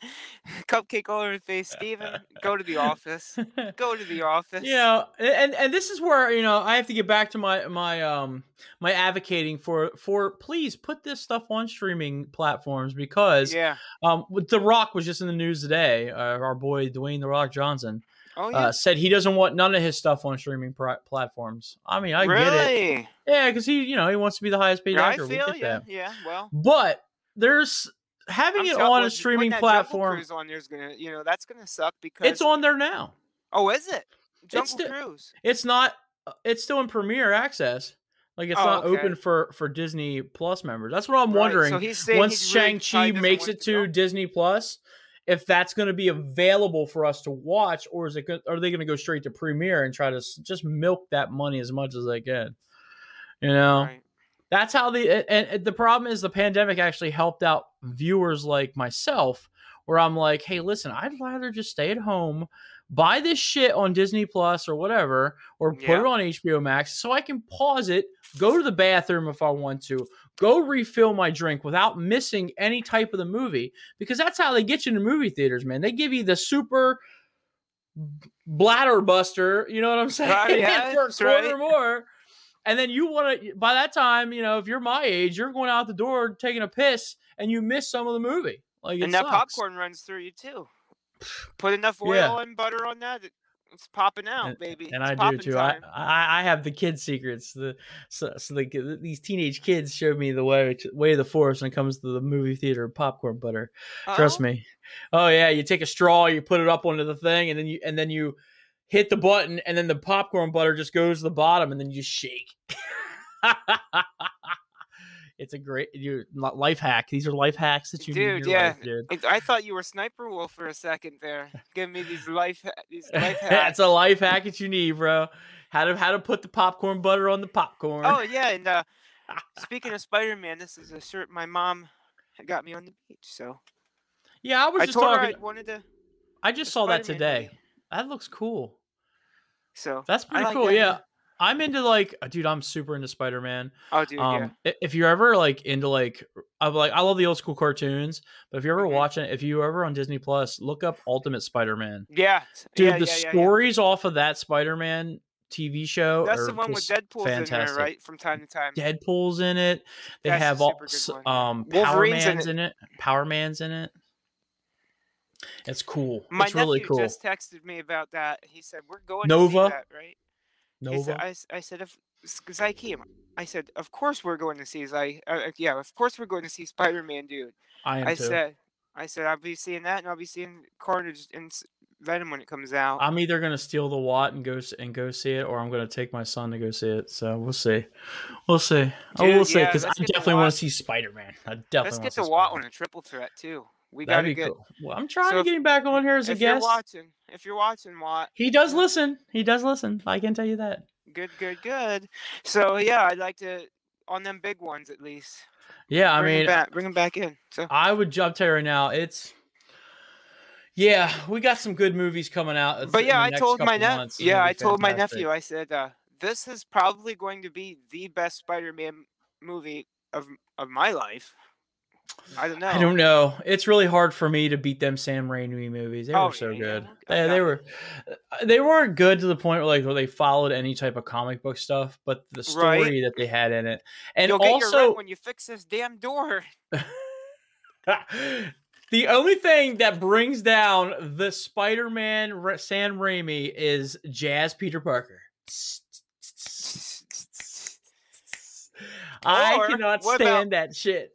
Cupcake all over the face. "Steven, go to the office, go to the office." You know, and, and this is where, you know, I have to get back to my, my, um, my advocating for, for please put this stuff on streaming platforms because, yeah. um, The Rock was just in the news today. Uh, our boy, Dwayne "The Rock" Johnson oh, yeah. uh, said he doesn't want none of his stuff on streaming pr- platforms. I mean, I really? get it. Yeah. Cause he, you know, he wants to be the highest paid actor. We get that. Yeah. Well, but there's, Having I'm it on a streaming platform, on there's gonna, you know, that's gonna suck because it's on there now. Oh, is it? Jungle it's still, Cruise. It's not. It's still in Premier Access. Like it's oh, not okay. open for, for Disney Plus members. That's what I'm right. wondering. So he's saying once Shang-Chi really makes it to, to Disney Plus, if that's going to be available for us to watch, or is it? Go, are they going to go straight to Premier and try to just milk that money as much as they can? You know. Right. That's how the and the problem is the pandemic actually helped out viewers like myself, where I'm like, hey, listen, I'd rather just stay at home, buy this shit on Disney Plus or whatever, or put yeah. it on H B O Max so I can pause it, go to the bathroom if I want to, go refill my drink without missing any type of the movie, because that's how they get you into movie theaters, man. They give you the super bladder buster, you know what I'm saying? Right, yeah, for a quarter or more. And then you want to, by that time, you know, if you're my age, you're going out the door taking a piss and you miss some of the movie. Like, it and that sucks. Popcorn runs through you too. Put enough oil yeah. and butter on that. It's popping out, and, baby. And it's I do too. I, I I have the kid secrets. The so, so the, these teenage kids showed me the way way of the forest when it comes to the movie theater popcorn butter. Uh-oh. Trust me. Oh yeah, you take a straw, you put it up onto the thing, and then you and then you hit the button, and then the popcorn butter just goes to the bottom, and then you just shake. It's a great you life hack. These are life hacks that you dude, need in your yeah. life, dude. I thought you were Sniper Wolf for a second there. Give me these life these life hacks. That's a life hack that you need, bro. How to how to put the popcorn butter on the popcorn. Oh yeah, and uh, speaking of Spider-Man, this is a shirt my mom got me on the beach. So yeah, I was I just told talking. Her I wanted to. I just saw Spider-Man that today. Movie. That looks cool. So that's pretty like cool. That. Yeah. I'm into like, dude, I'm super into Spider-Man. Oh, dude. Um, yeah. If you're ever like into like, I'm like, I love the old school cartoons, but if you're ever mm-hmm. watching, if you ever on Disney Plus, look up Ultimate Spider-Man. Yeah. Dude, yeah, the yeah, stories yeah, yeah. off of that Spider-Man T V show. That's the one with Deadpool's fantastic. in there, right? From time to time. Deadpool's in it. They that's have all, um, Power Man's in it. in it. Power Man's in it. It's cool. My it's nephew really cool. just texted me about that. He said, "We're going Nova. to see that, right?" Nova. Said, I, I said, "If because I came, I said, of course we're going to see. I, uh, yeah, of course we're going to see Spider-Man, dude." I am I too. said, I said I'll be seeing that, and I'll be seeing Carnage and Venom when it comes out. I'm either gonna steal the Watt and go and go see it, or I'm gonna take my son to go see it. So we'll see, we'll see. Dude, oh, we'll yeah, see because I definitely want to see Spider-Man. I definitely let's get the Watt Spider-Man. On a triple threat too. We That'd gotta get. Cool. Well, I'm trying so to if, get him back on here as a guest. If you're watching, if you're watching, Watt, he does listen. He does listen. I can tell you that. Good, good, good. So yeah, I'd like to on them big ones at least. Yeah, I bring mean, him back, bring them back in. So I would jump to right now. It's yeah, we got some good movies coming out. But yeah, I told my nephew. Yeah, I told my nephew. I said uh, this is probably going to be the best Spider-Man movie of of my life. I don't know. I don't know. It's really hard for me to beat them Sam Raimi movies. They were oh, so yeah, good. Yeah. They, they were, they weren't good to the point where like where they followed any type of comic book stuff, but the story right. that they had in it, and You'll also get your rent when you fix this damn door. The only thing that brings down the Spider-Man Sam Raimi is Jazz Peter Parker. I or cannot stand about, that shit.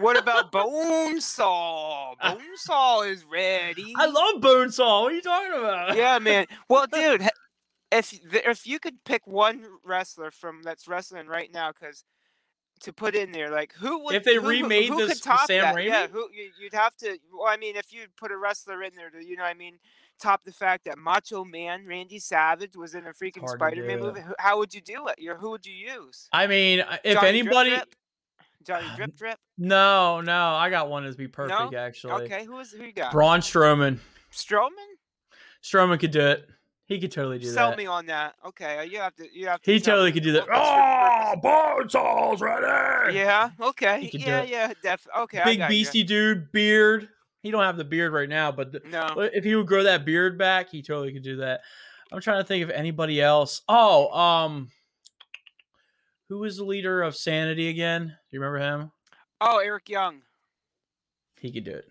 What about Bonesaw? Bonesaw is ready. I love Bonesaw. What are you talking about? Yeah, man. Well, dude, if if you could pick one wrestler from that's wrestling right now, because to put in there, like who would if they who, remade who, who this Sam that? Raimi? Yeah, who you'd have to. Well, I mean, if you put a wrestler in there, you know, what I mean, top the fact that Macho Man Randy Savage was in a freaking Spider-Man movie. How would you do it? You're, who would you use? I mean, if Johnny anybody, drip, drip? Johnny Drip Drip. No, no, I got one that'd be perfect no? actually. Okay, who is who you got? Braun Strowman. Strowman. Strowman could do it. He could totally do Sell that. Sell me on that. Okay, you have to. You have to. He totally me. could do that. Oh, Bonesaw's ready. Yeah. Okay. He could yeah. Do yeah. Def. Okay. Big I got beastie you. dude, beard. He don't have the beard right now, but the, no. if he would grow that beard back, he totally could do that. I'm trying to think of anybody else. Oh, um, who was the leader of Sanity again? Do you remember him? Oh, Eric Young. He could do it.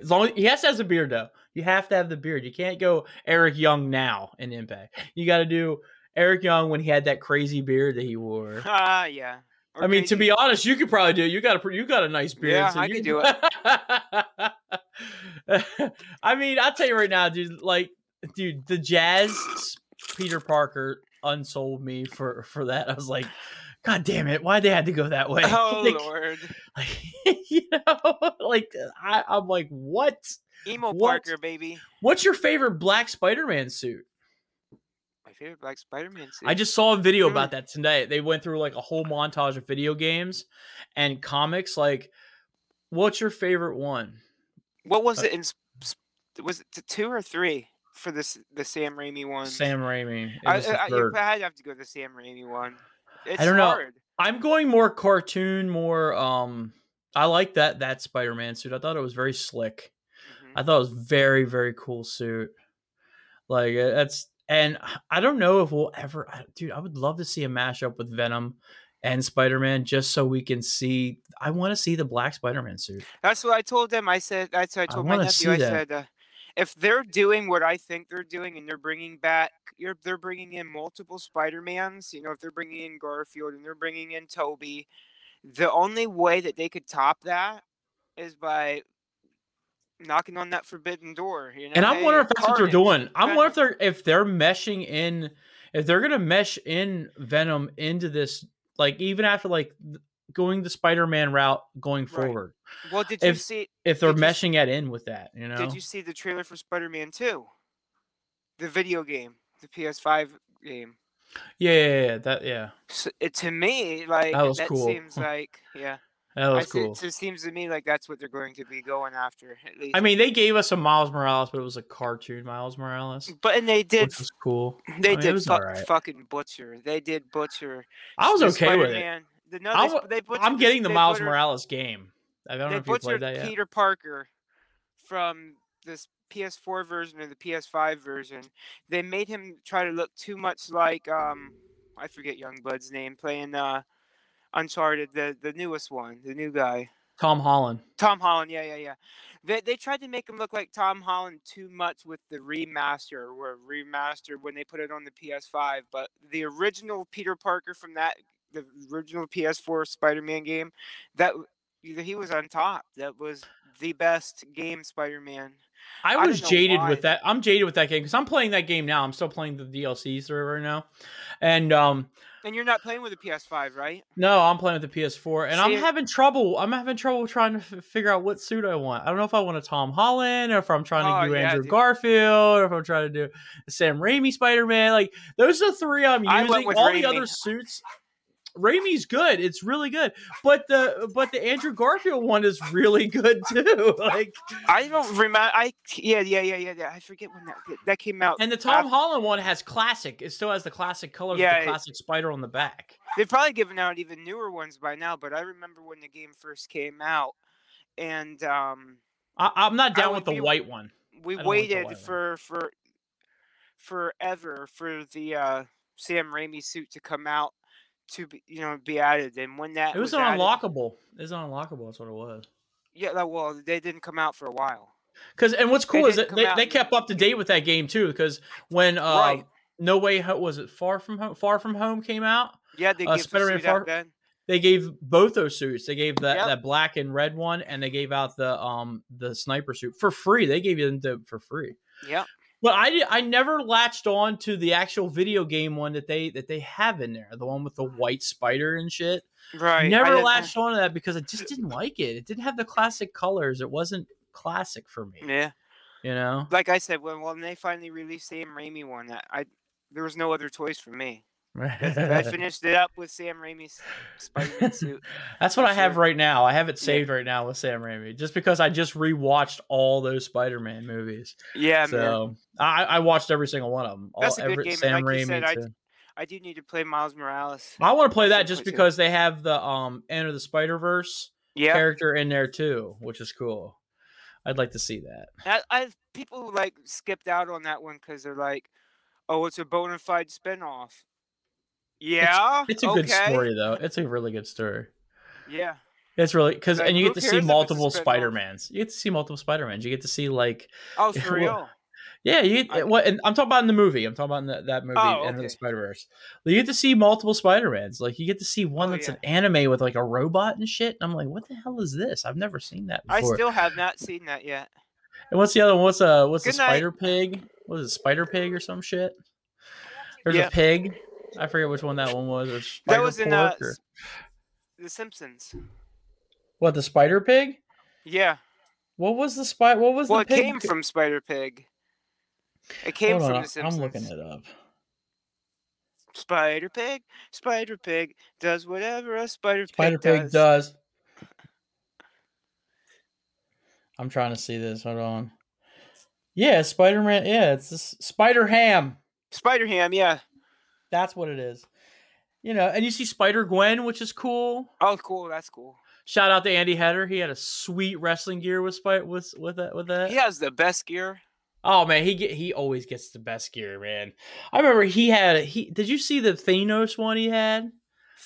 As long as he has to have a beard, though. You have to have the beard. You can't go Eric Young now in Impact. You got to do Eric Young when he had that crazy beard that he wore. Ah, uh, yeah. Or I mean, to be honest, you could probably do it. You got a you got a nice beard. Yeah, so I you... could do it. I mean, I'll tell you right now, dude. Like, dude, the Jazz Peter Parker unsold me for, for that. I was like, God damn it, why they had to go that way? Oh like, Lord, like, you know, like I, I'm like, what? Emo what? Parker, baby. What's your favorite Black Spider-Man suit? Favorite Black Spider-Man suit. I just saw a video about that tonight. They went through like a whole montage of video games and comics. Like, what's your favorite one? What was uh, it? In was it two or three for this the Sam Raimi one? Sam Raimi. I, I, I, I'd have to go to the Sam Raimi one. It's I don't know. Hard. I'm going more cartoon, more. Um, I like that that Spider-Man suit. I thought it was very slick. Mm-hmm. I thought it was very very cool suit. Like that's. And I don't know if we'll ever, dude, I would love to see a mashup with Venom and Spider-Man just so we can see, I want to see the Black Spider-Man suit. That's what I told them. I said, that's what I told I my nephew. I said, uh, if they're doing what I think they're doing and they're bringing back, you're, they're bringing in multiple Spider-Mans, you know, if they're bringing in Garfield and they're bringing in Toby, the only way that they could top that is by knocking on that forbidden door, you know. And I'm wondering hey, if that's Carnage. What they're doing. I'm wondering if they're if they're meshing in, if they're gonna mesh in Venom into this, like even after like going the Spider-Man route going forward. Right. Well, did you if, see if they're meshing you, that in with that? You know, did you see the trailer for Spider-Man two, the video game, the P S five game? Yeah, yeah, yeah that yeah. So, to me, like that, was that cool. seems like yeah. That was I cool. It just seems to me like that's what they're going to be going after. At least. I mean, they gave us a Miles Morales, but it was a cartoon Miles Morales. But and they did, which was cool. They I mean, did fu- right. fucking butcher. They did butcher. I was okay Spider-Man. with it. The, no, they, w- they butchered, I'm getting the Miles butchered, Morales game. I don't know if you played that yet. Peter Parker from this P S four version or the P S five version. They made him try to look too much like um, I forget Young Bud's name playing. Uh, Uncharted, the the newest one, the new guy, Tom Holland. Tom Holland, yeah, yeah, yeah. They they tried to make him look like Tom Holland too much with the remaster, or remastered when they put it on the P S five. But the original Peter Parker from that, the original P S four Spider-Man game, that he was on top. That was the best game, Spider-Man. I was I jaded why. with that. I'm jaded with that game because I'm playing that game now. I'm still playing the D L Cs right now. And um and you're not playing with the P S five, right? No, I'm playing with the P S four. And See, I'm having trouble. I'm having trouble trying to f- figure out what suit I want. I don't know if I want a Tom Holland or if I'm trying to oh, do yeah, Andrew dude. Garfield or if I'm trying to do Sam Raimi Spider-Man. Like, those are the three I'm using. I went with All Raimi. The other suits... Raimi's good. It's really good. But the but the Andrew Garfield one is really good too. Like I don't remember I yeah, yeah, yeah, yeah, yeah. I forget when that that came out. And the Tom uh, Holland one has classic. It still has the classic colors yeah, with the classic it, spider on the back. They've probably given out even newer ones by now, but I remember when the game first came out. And um I, I'm not down with the, be, white one. We waited like for, for forever for the uh, Sam Raimi suit to come out. To be, you know, be added, and when that it was, was added, unlockable, it was unlockable. That's what it was. Yeah, well, they didn't come out for a while. Because and what's cool they is that they, they kept up to date with that game too. Because when uh, right. No Way Ho- was it Far From Home? Far From Home came out. Yeah, they uh, gave the Far- then. They gave both those suits. They gave that, yep. that black and red one, and they gave out the um the sniper suit for free. They gave them the, for free. Yeah. But I, I never latched on to the actual video game one that they that they have in there, the one with the white spider and shit. Right. Never I, latched I, on to that because I just didn't like it. It didn't have the classic colors. It wasn't classic for me. Yeah. You know? Like I said, when, when they finally released Sam Raimi one, I, I there was no other choice for me. I finished it up with Sam Raimi's Spider-Man suit. That's what I sure. have right now. I have it saved yeah. right now with Sam Raimi, just because I just rewatched all those Spider-Man movies. Yeah, so I, I watched every single one of them. That's all, a good every, game. Sam like Raimi. Said, I, I do need to play Miles Morales. I want to play that just because they have the um Enter the Spider-Verse yeah. character in there too, which is cool. I'd like to see that. I, I've people like skipped out on that one because they're like, "Oh, it's a bona fide spinoff." Yeah, it's, it's a okay. good story though. It's a really good story. Yeah, it's really because like, and you get to see multiple Spider-Mans. You get to see multiple Spider-Mans. You get to see like oh for real. Well, yeah, you get, I, well, and I'm talking about in the movie. I'm talking about in the, that movie oh, okay. and the Spider-Verse. You get to see multiple Spider-Mans. Like you get to see one oh, that's yeah. an anime with like a robot and shit. And I'm like, what the hell is this? I've never seen that before. I still have not seen that yet. And what's the other one? What's uh what's the Spider Pig? What is it, Spider Pig or some shit? There's yeah. a pig. I forget which one that one was. Or that was in uh, or... The Simpsons. What, the Spider Pig? Yeah. What was the spy? What was well, the? Well, it came from Spider Pig. It came Hold from on. The Simpsons. I'm looking it up. Spider Pig, Spider Pig does whatever a Spider Pig Spider Pig does. does. I'm trying to see this. Hold on. Yeah, Spider-Man. Yeah, it's this Spider Ham. Spider Ham. Yeah. That's what it is. You know, and you see Spider-Gwen, which is cool. Oh, cool. That's cool. Shout out to Andy Header. He had a sweet wrestling gear with Spider with with that with that. He has the best gear. Oh man, he get, he always gets the best gear, man. I remember he had he did you see the Thanos one he had?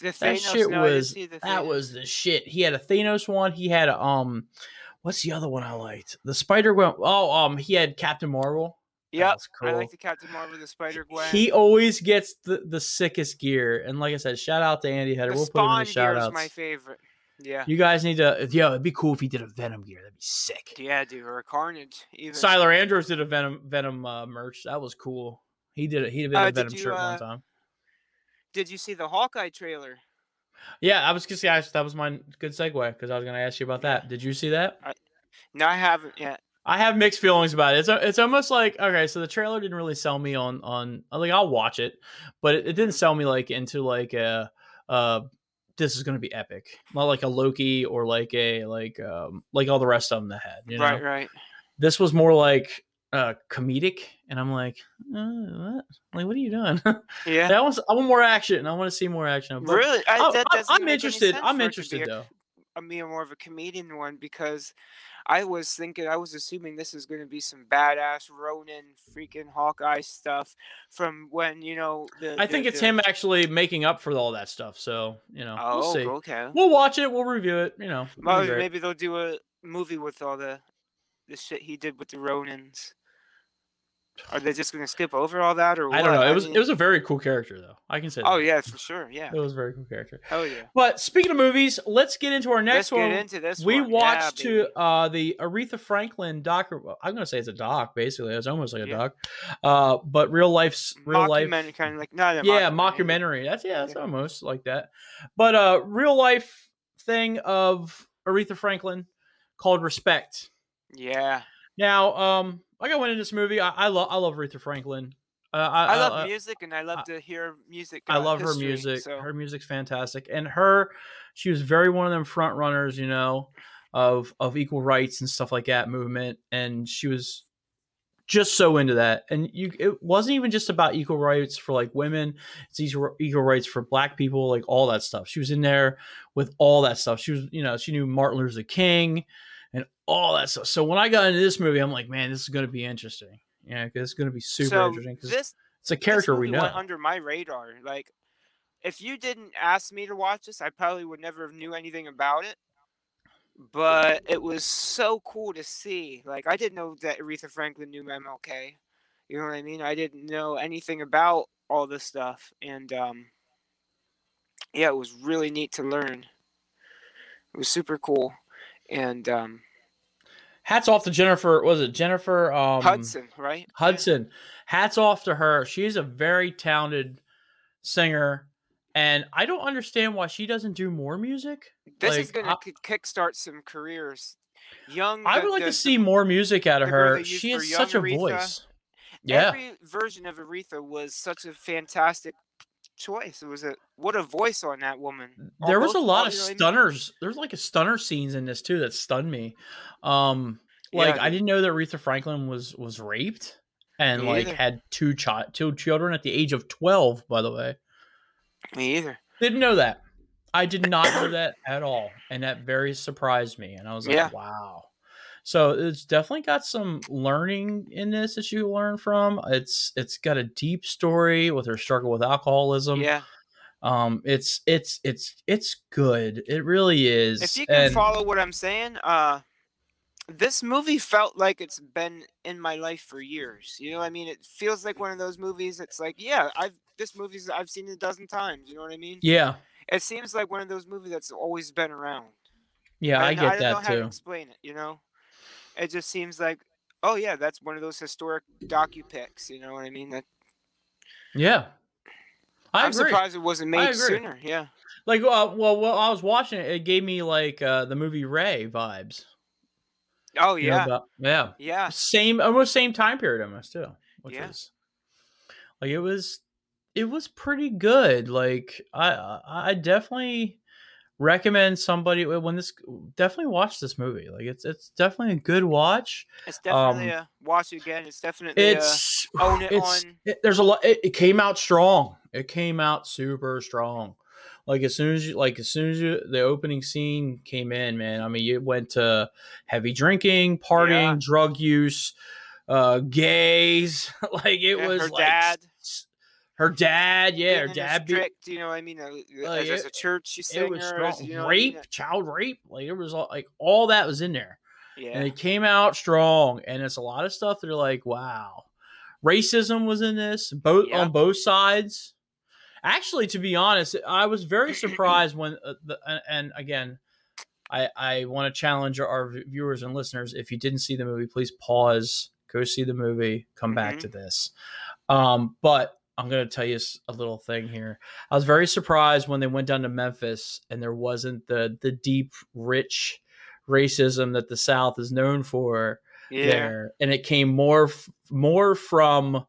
The Thanos, that shit no, was I didn't see the Thanos. That was the shit. He had a Thanos one, he had a, um what's the other one I liked? The Spider-Gwen. Oh, um he had Captain Marvel. Yep, cool. I like the Captain Marvel, the Spider-Gwen. He always gets the, the sickest gear. And like I said, shout out to Andy Header. The we'll Spawn put him in the shout outs. Is my favorite. Yeah. You guys need to, yo, it'd be cool if he did a Venom gear. That'd be sick. Yeah, dude, or a Carnage. Even. Siler Andrews did a Venom Venom uh, merch. That was cool. He did it. He did a uh, Venom you, shirt uh, one time. Did you see the Hawkeye trailer? Yeah, I was going to say, that was my good segue because I was going to ask you about that. Did you see that? I, no, I haven't yet. I have mixed feelings about it. It's it's almost like, okay, so the trailer didn't really sell me on, on like, I'll watch it, but it, it didn't sell me, like, into, like, a, uh, this is going to be epic. Not like a Loki or, like, a, like, um, like all the rest of them that had, you know? Right, right. This was more, like, uh, comedic, and I'm like, oh, what? Like, what are you doing? Yeah. That was, I want more action. I want to see more action. But really? I, that I, I'm interested. I'm interested, though. I'm being more of a comedian one because I was thinking, I was assuming this is going to be some badass Ronin freaking Hawkeye stuff from when, you know. The, I think the, it's the... him actually making up for all that stuff. So, you know, oh, we'll see. Okay. We'll watch it. We'll review it. You know, well, maybe they'll do a movie with all the, the shit he did with the Ronins. Are they just going to skip over all that, or what? I don't know. It was I mean, it was a very cool character, though. I can say. Oh that. yeah, for sure. Yeah, it was a very cool character. Oh yeah. But speaking of movies, let's get into our next let's one. Get into this. We one. watched yeah, to uh, the Aretha Franklin doc. I'm going to say it's a doc, basically. It's almost like a yeah. doc, uh, but real life's real life kind of like no, no yeah mockumentary. mockumentary. That's yeah, that's yeah. almost like that. But uh, real life thing of Aretha Franklin called Respect. Yeah. Now, um. Like I went into this movie. I, I love I love Aretha Franklin. Uh, I, I love I, music, and I love I, to hear music. I love history, her music. So. Her music's fantastic, and her she was very one of them front runners, you know, of of equal rights and stuff like that movement. And she was just so into that. And you, it wasn't even just about equal rights for like women. It's equal, equal rights for black people, like all that stuff. She was in there with all that stuff. She was, you know, she knew Martin Luther King. And all that stuff. So when I got into this movie, I'm like, man, this is going to be interesting. Yeah, because it's going to be super so interesting. Because it's a character this movie we know. Went under my radar. Like, if you didn't ask me to watch this, I probably would never have knew anything about it. But it was so cool to see. Like, I didn't know that Aretha Franklin knew M L K. You know what I mean? I didn't know anything about all this stuff, and um, yeah, it was really neat to learn. It was super cool. And um, hats off to Jennifer. Was it Jennifer um, Hudson? Right, Hudson. Yeah. Hats off to her. She's a very talented singer, and I don't understand why she doesn't do more music. This like, is going to kickstart some careers. Young. I would the, like the, to see the, more music out of her. She has such a Aretha. voice. Yeah. Every version of Aretha was such a fantastic choice. It was a what a voice on that woman. There was a lot of stunners. There's like a stunner scenes in this too that stunned me. Um, like yeah. I didn't know that Aretha Franklin was was raped and me like either. had two chi- two children at the age of twelve. By the way, me either didn't know that. I did not know that at all, and that very surprised me. And I was like, yeah. wow. So it's definitely got some learning in this that you learn from. It's it's got a deep story with her struggle with alcoholism. Yeah, um, it's it's it's it's good. It really is. If you can and, follow what I'm saying, uh, this movie felt like it's been in my life for years. You know what I mean? It feels like one of those movies. It's like, yeah, I've this movie's I've seen it a dozen times. You know what I mean? Yeah. It seems like one of those movies that's always been around. Yeah, and I get I don't that know how too. To explain it, you know. It just seems like, oh yeah, that's one of those historic docu-picks. You know what I mean? That yeah, I I'm agree. surprised it wasn't made sooner. Yeah, like uh, well, while I was watching it, it gave me like uh, the movie Ray vibes. Oh yeah, you know, the, yeah, yeah. Same, almost same time period, almost too. Which yeah. is like it was, it was pretty good. Like I, I definitely. recommend somebody when this definitely watch this movie. Like it's it's definitely a good watch. It's definitely um, a watch again. It's definitely it's, a own it it's, on. It, there's a lot. It, it came out strong. It came out super strong. Like as soon as you like as soon as you, the opening scene came in, man. I mean, it went to heavy drinking, partying, yeah. drug use, uh, gays. like it and was her like, dad. Her dad, yeah, her dad. Strict, be, you know what I mean? As, like, as a church, she sang you know, rape, I mean? child rape. Like it was all, like all that was in there. Yeah. And it came out strong. And it's a lot of stuff that are like, wow. Racism was in this, both yeah. on both sides. Actually, to be honest, I was very surprised when, uh, the, and, and again, I, I want to challenge our viewers and listeners. If you didn't see the movie, please pause, go see the movie, come mm-hmm. back to this. Um, but I'm going to tell you a little thing here. I was very surprised when they went down to Memphis and there wasn't the the deep, rich racism that the South is known for yeah. there. And it came more more from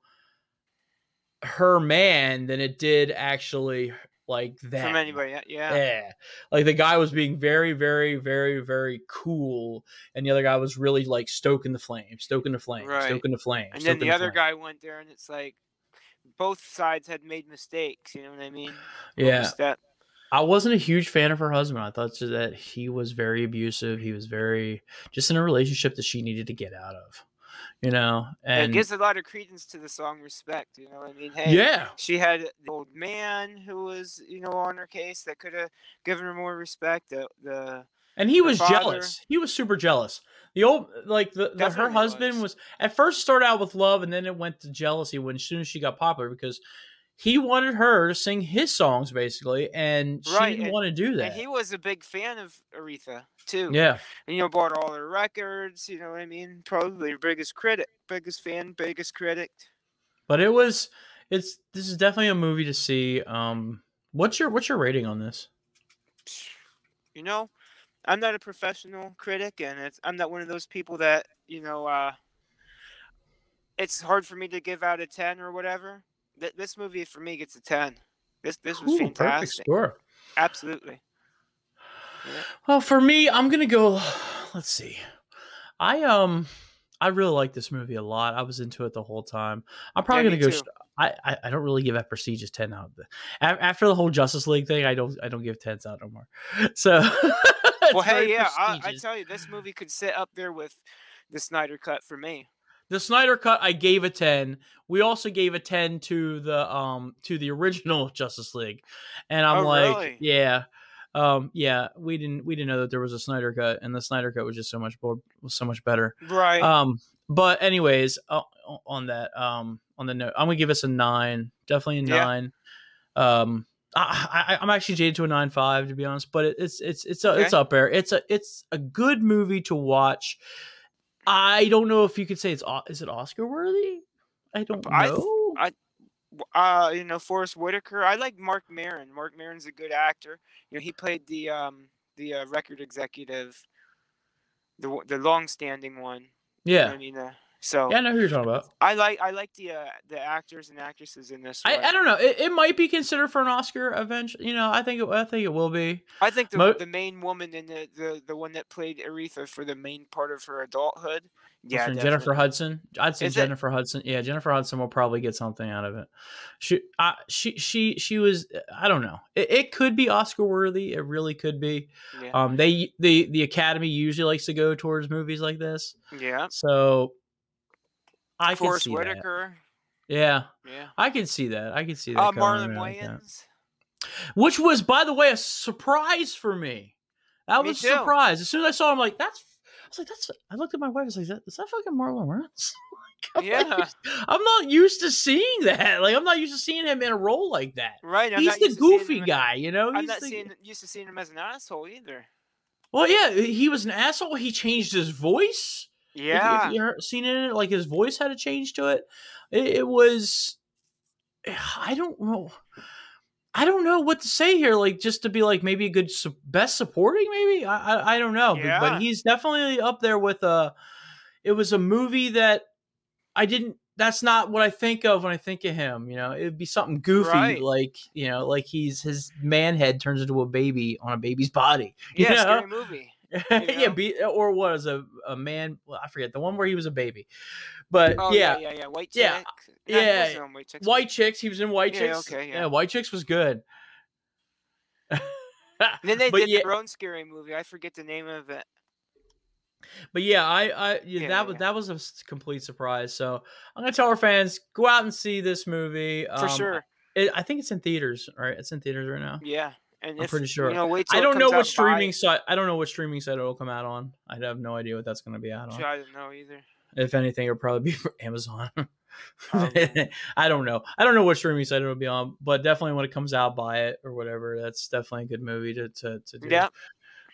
her man than it did actually like that. From anybody, yeah. Yeah. Like the guy was being very, very, very, very cool. And the other guy was really like stoking the flame, stoking the flame, right. stoking the flame. And then the, the other flame. guy went there and it's like, both sides had made mistakes. You know what I mean? Yeah. That. I wasn't a huge fan of her husband. I thought that he was very abusive. He was very just in a relationship that she needed to get out of, you know, and it gives a lot of credence to the song Respect. You know what I mean? Hey, yeah. She had the old man who was, you know, on her case that could have given her more respect. The, the, And he was father. jealous. He was super jealous. The old, like, the, the her husband was. was, at first started out with love, and then it went to jealousy when, as soon as she got popular, because he wanted her to sing his songs, basically, and she right. didn't and, want to do that. And he was a big fan of Aretha, too. Yeah. And, you know, bought all her records, you know what I mean? Probably her biggest critic, biggest fan, biggest critic. But it was, it's, this is definitely a movie to see. Um, what's your, what's your rating on this? You know, I'm not a professional critic, and it's, I'm not one of those people that, you know, uh, it's hard for me to give out a ten or whatever. Th- this movie, for me, gets a ten. This this was Ooh, fantastic. Perfect score. Absolutely. Yeah. Well, for me, I'm going to go, let's see. I um, I really like this movie a lot. I was into it the whole time. I'm probably yeah, going to go... Sh- I, I, I don't really give that prestigious ten out. After the whole Justice League thing, I don't I don't give tens out no more. So... Well, hey, yeah, I, I tell you, this movie could sit up there with the Snyder Cut for me. The Snyder Cut, I gave a ten. We also gave a ten to the um to the original Justice League, and I'm oh, like, really? yeah, um, yeah, we didn't we didn't know that there was a Snyder Cut, and the Snyder Cut was just so much more, was so much better, right? Um, but anyways, uh, on that um on the note, I'm gonna give us a nine, definitely a nine. Yeah. Um. I, I, I'm actually jaded to a nine point five, to be honest, but it, it's it's it's a, okay. it's up there. It's a it's a good movie to watch. I don't know if you could say it's is it Oscar worthy. I don't I, know. I, uh, you know, Forrest Whitaker. I like Mark Maron. Mark Maron's a good actor. You know, he played the um the uh, record executive, the the long standing one. Yeah. You know I mean, uh, So yeah, I know who you're talking about. I like I like the uh, the actors and actresses in this. I, I don't know. It, it might be considered for an Oscar eventually. You know, I think it, I think it will be. I think the Mo- the main woman in the, the the one that played Aretha for the main part of her adulthood. Yeah, Jennifer Hudson. I'd say Is Jennifer it? Hudson. Yeah, Jennifer Hudson will probably get something out of it. She uh, she she she was. I don't know. It, it could be Oscar worthy. It really could be. Yeah. Um, they the the Academy usually likes to go towards movies like this. Yeah. So. I Forrest can see Whitaker. That. Yeah. Yeah. I can see that. I can see that. Uh, Marlon Wayans. Like, which was, by the way, a surprise for me. That me was a too. surprise. As soon as I saw him, like, that's, I was like, that's, I looked at my wife, I was like, is that, is that fucking Marlon Wayans? Like, I'm yeah. Not used, I'm not used to seeing that. Like, I'm not used to seeing him in a role like that. Right. I'm He's the goofy guy, you know? I'm He's not the, seeing, used to seeing him as an asshole either. Well, yeah, he was an asshole. He changed his voice. Yeah, if, if you seen it, like his voice had a change to it. it. It was, I don't know, I don't know what to say here. Like just to be like maybe a good su- best supporting, maybe I I, I don't know. Yeah. But, but he's definitely up there with a. It was a movie that I didn't. That's not what I think of when I think of him. You know, it'd be something goofy, right. like you know, like he's his man head turns into a baby on a baby's body. You yeah, know? Scary movie. You know? Yeah, be, or was a a man? Well, I forget the one where he was a baby, but oh, yeah, yeah, yeah, white yeah, chick. yeah, yeah. yeah. White, chicks. white chicks. He was in White yeah, Chicks. Okay, yeah. yeah, White Chicks was good. Then they but did yeah. their own scary movie. I forget the name of it. But yeah, I, I yeah, yeah, that yeah. was that was a complete surprise. So I'm gonna tell our fans go out and see this movie um, for sure. It, I think it's in theaters. Right, it's in theaters right now. Yeah. And I'm if, pretty sure. You know, wait till I don't know what streaming by... site. I don't know what streaming site it'll come out on. I have no idea what that's going to be out on. Sure, I don't know either. If anything, it'll probably be Amazon. I don't know. I don't know what streaming site it'll be on, but definitely when it comes out, buy it or whatever. That's definitely a good movie to to, to do. Yeah.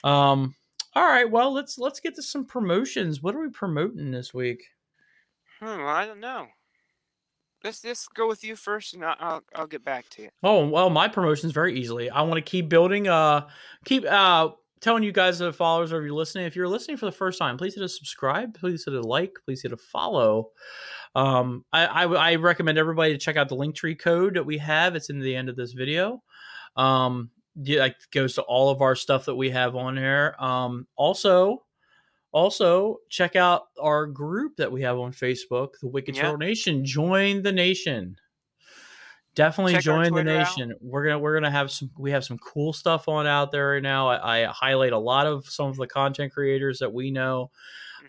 Um. All right. Well, let's let's get to some promotions. What are we promoting this week? Hmm. I don't know. Let's just go with you first, and I'll I'll get back to you. Oh well, my promotion's very easily. I want to keep building. Uh, keep uh telling you guys, the followers, or if you're listening, if you're listening for the first time, please hit a subscribe, please hit a like, please hit a follow. Um, I I, I recommend everybody to check out the Linktree code that we have. It's in the end of this video. Um, it goes to all of our stuff that we have on here. Um, also. Also, check out our group that we have on Facebook, the Wicked Turtle yep. Nation. Join the nation. Definitely check join the nation. Out. We're gonna we're gonna have some we have some cool stuff on out there right now. I, I highlight a lot of some of the content creators that we know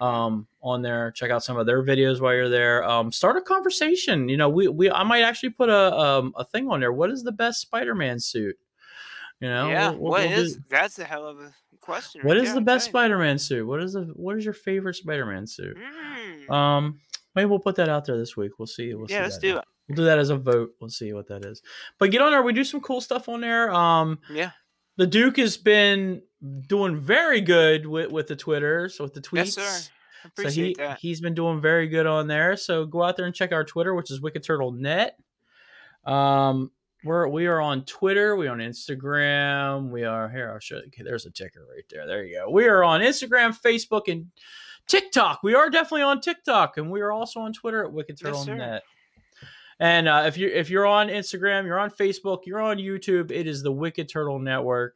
um, on there. Check out some of their videos while you're there. Um, start a conversation. You know, we we I might actually put a um, a thing on there. What is the best Spider-Man suit? You know, yeah. What, what, what is what do, that's a hell of a question. What right is there, the best right. Spider-Man suit? What is the what is your favorite Spider-Man suit? Mm. Um, maybe we'll put that out there this week. We'll see. We'll yeah, see let's that do now. it. We'll do that as a vote. We'll see what that is. But get on there. We do some cool stuff on there. Um, yeah. The Duke has been doing very good with, with the Twitter, so with the tweets. Yes, sir. I appreciate so he, that. He's been doing very good on there. So go out there and check our Twitter, which is Wicked Turtle Net. Um, we're we are on Twitter, we're on Instagram, we are here. I'll show you. Okay, there's a ticker right there. There you go. We are on Instagram, Facebook, and TikTok. We are definitely on TikTok, and we are also on Twitter at Wicked Turtle yes, sir. Net. And uh, if you if you're on Instagram, you're on Facebook, you're on YouTube, it is the Wicked Turtle Network.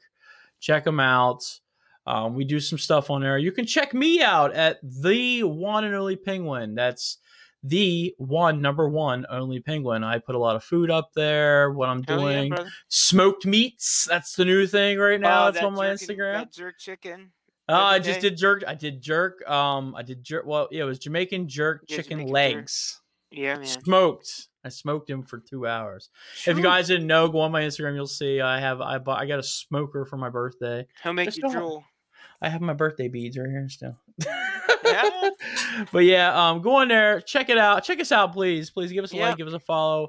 Check them out. Um, we do some stuff on there. You can check me out at the one and only penguin. That's the one, number one, only penguin. I put a lot of food up there, what I'm Hell doing. Yeah, smoked meats. That's the new thing right now. Oh, it's on my jerking, Instagram. That jerk chicken. Oh, uh, I just did jerk. I did jerk. Um, I did jerk. Well, yeah, it was Jamaican jerk yeah, chicken Jamaican legs. Jerk. Yeah, man. Smoked. I smoked him for two hours. Shoot. If you guys didn't know, go on my Instagram. You'll see I have I bought I got a smoker for my birthday. He'll make There's you drool. One. I have my birthday beads right here still. Yeah. But yeah, um, go on there, check it out, check us out, please, please give us a yeah. like, give us a follow.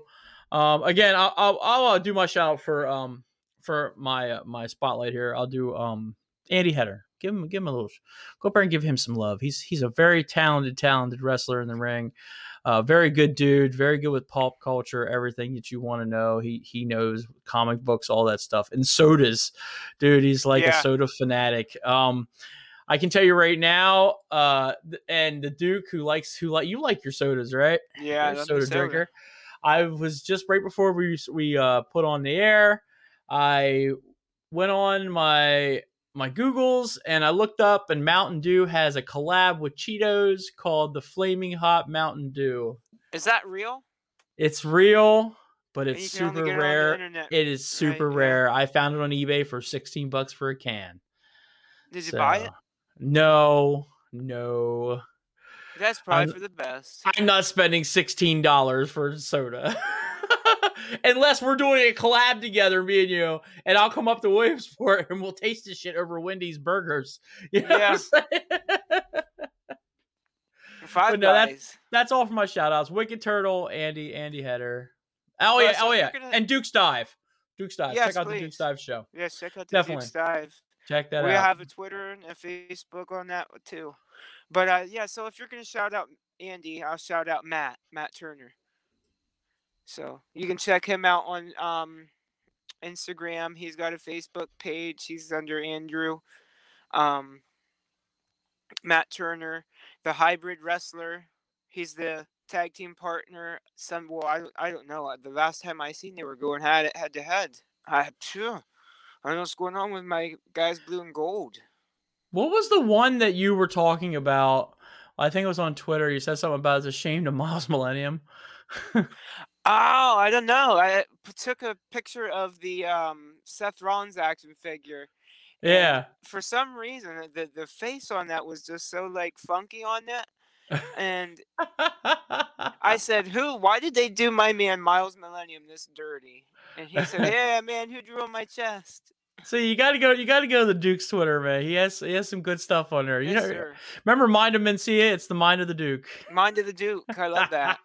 Um, again, I'll, I'll I'll do my shout out for um for my uh, my spotlight here. I'll do um Andy Header. Give him give him a little go up there and give him some love. He's he's a very talented talented wrestler in the ring. Uh, very good dude, very good with pop culture, everything that you want to know. He he knows comic books, all that stuff, and sodas, dude. He's like yeah. a soda fanatic. Um, I can tell you right now. Uh, and the Duke who likes who like you like your sodas, right? Yeah, soda, soda drinker. I was just right before we we uh, put on the air. I went on my. my Googles and I looked up, and Mountain Dew has a collab with Cheetos called the Flaming Hot Mountain Dew. Is that real? It's real, but it's super rare. It, it is super right? rare. I found it on eBay for sixteen bucks for a can. Did you so, buy it? No, no. That's probably I'm, for the best. I'm not spending sixteen dollars for soda. Unless we're doing a collab together, me and you, and I'll come up to Williamsport and we'll taste this shit over Wendy's burgers. You know yeah. what I'm Five but no, that's, that's all for my shout outs. Wicked Turtle, Andy, Andy Header. Oh, yeah. Oh, yeah. And Duke's Dive. Duke's Dive. Yes, check out please. the Duke's Dive show. Yes, check out the Definitely. Duke's Dive. Check that we out. We have a Twitter and a Facebook on that too. But uh, yeah, so if you're going to shout out Andy, I'll shout out Matt, Matt Turner. So you can check him out on um, Instagram. He's got a Facebook page. He's under Andrew. Um, Matt Turner, the hybrid wrestler. He's the tag team partner. Some well, I, I don't know. The last time I seen they were going head head to head. I, phew, I don't know what's going on with my guys, blue and gold. What was the one that you were talking about? I think it was on Twitter. You said something about it's a shame to Miles Millennium. Oh, I don't know. I took a picture of the um, Seth Rollins action figure. Yeah. For some reason, the the face on that was just so like funky on that, and I said, "Who? Why did they do my man Miles Millennium this dirty?" And he said, "Yeah, man, who drew on my chest?" So you got to go. You got to go to the Duke's Twitter, man. He has he has some good stuff on there. You yes, know, sir. Remember Mind of Mencia? It's the Mind of the Duke. Mind of the Duke. I love that.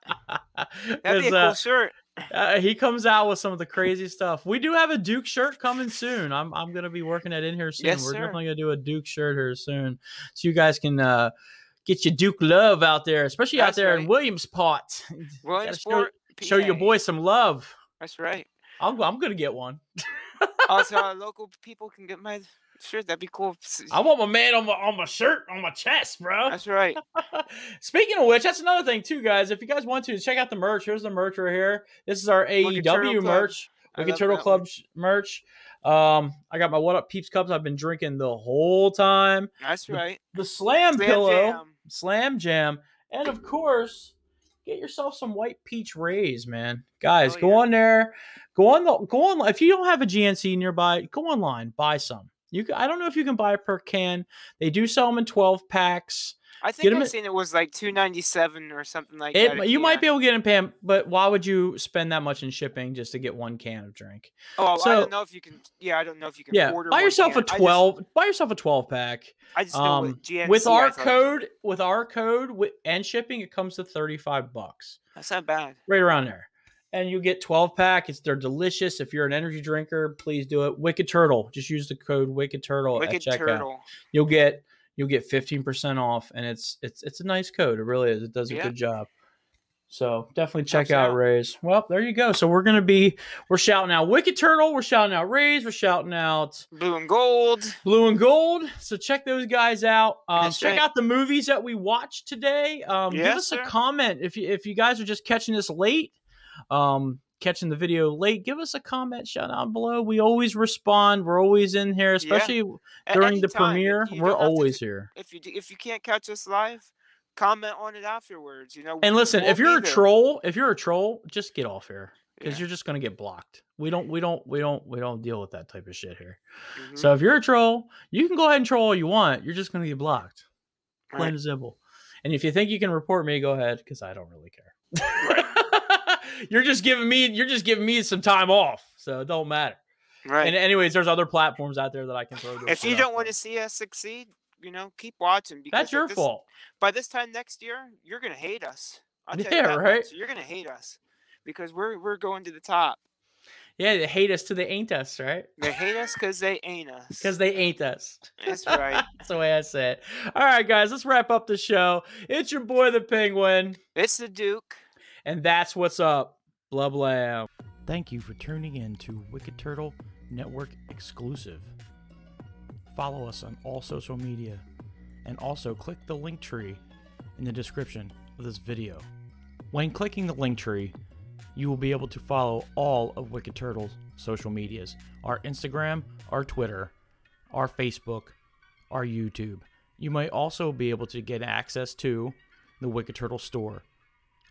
That'd be a cool uh, shirt. Uh, he comes out with some of the crazy stuff. We do have a Duke shirt coming soon. I'm I'm gonna be working that in here soon. Yes, We're sir. definitely gonna do a Duke shirt here soon, so you guys can uh, get your Duke love out there, especially That's out there right. in Williamsport. Williamsport, show, show your boy some love. That's right. I'm I'm gonna get one. Also, our local people can get my shirt. That'd be cool. I want my man on my on my shirt, on my chest, bro. That's right. Speaking of which, that's another thing too, guys. If you guys want to, check out the merch. Here's the merch right here. This is our A E W merch. Wicked Turtle Club merch. Um, I got my What Up Peeps cups I've been drinking the whole time. That's right. The, the Slam, Slam Pillow. Jam. Slam Jam. And of course... Get yourself some white peach Raze, man. Guys, oh, go yeah. on there. Go on the go on. If you don't have a G N C nearby, go online, buy some. You can, I don't know if you can buy per can. They do sell them in twelve packs. I think I've seen it was like two ninety-seven or something like it, that. You might know. be able to get in Pam, but why would you spend that much in shipping just to get one can of drink? Oh, so, I don't know if you can. Yeah, I don't know if you can. Yeah, order buy yourself one can. a twelve. Just, buy yourself a twelve pack. I just um, know with G N C, with our code, with our code with, and shipping, it comes to thirty-five bucks. That's not bad. Right around there, and you get twelve pack. It's they're delicious. If you're an energy drinker, please do it. Wicked Turtle. Just use the code Wicked Turtle Wicked at checkout. Turtle. You'll get. You'll get fifteen percent off, and it's it's it's a nice code. It really is. It does a yeah. good job. So definitely check That's out Raze. Well, there you go. So we're going to be – we're shouting out Wicked Turtle. We're shouting out Raze. We're shouting out – Blue and Gold. Blue and Gold. So check those guys out. Um, check right. out the movies that we watched today. Um, yes, give us sir. a comment. If you, if you guys are just catching this late, um, catching the video late, give us a comment. Shout out below. We always respond. We're always in here, especially yeah. during the premiere. We're always to, here. If you if you can't catch us live, comment on it afterwards. You know. And listen, if you're a there. troll, if you're a troll, just get off here because yeah. you're just gonna get blocked. We don't, we don't, we don't, we don't deal with that type of shit here. Mm-hmm. So if you're a troll, you can go ahead and troll all you want. You're just gonna get blocked. Plain and right. simple. And if you think you can report me, go ahead because I don't really care. Right. You're just giving me, you're just giving me some time off, so it don't matter. Right. And anyways, there's other platforms out there that I can throw. If you don't want to see us succeed, you know, keep watching. Because that's your this, fault. By this time next year, you're gonna hate us. I'll tell yeah, you that right. Much. You're gonna hate us because we're we're going to the top. Yeah, they hate us to they ain't us, right? They hate us because they ain't us. Because they ain't us. That's right. That's the way I say it. All right, guys, let's wrap up the show. It's your boy, the Penguin. It's the Duke. And that's what's up. Blah, blah. Thank you for tuning in to Wicked Turtle Network exclusive. Follow us on all social media and also click the link tree in the description of this video. When clicking the link tree, you will be able to follow all of Wicked Turtle's social medias, our Instagram, our Twitter, our Facebook, our YouTube. You might also be able to get access to the Wicked Turtle store.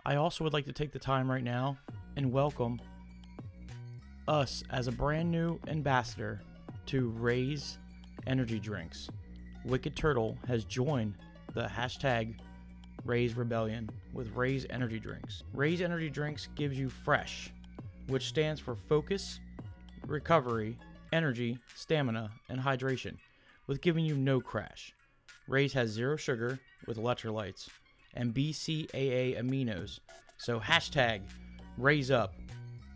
I also would like to take the time right now and welcome us as a brand new ambassador to Raze Energy Drinks. Wicked Turtle has joined the hashtag Raze Rebellion with Raze Energy Drinks. Raze Energy Drinks gives you FRESH, which stands for Focus, Recovery, Energy, Stamina, and Hydration, with giving you no crash. Raze has zero sugar with electrolytes and B C A A aminos. So hashtag Raze Up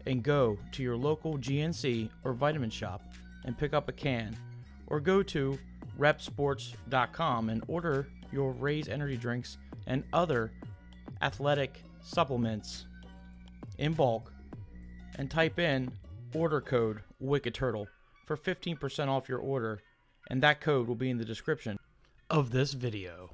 and go to your local G N C or vitamin shop and pick up a can, or go to rep sports dot com and order your Raze energy drinks and other athletic supplements in bulk and type in order code Wicked Turtle for fifteen percent off your order, and that code will be in the description of this video.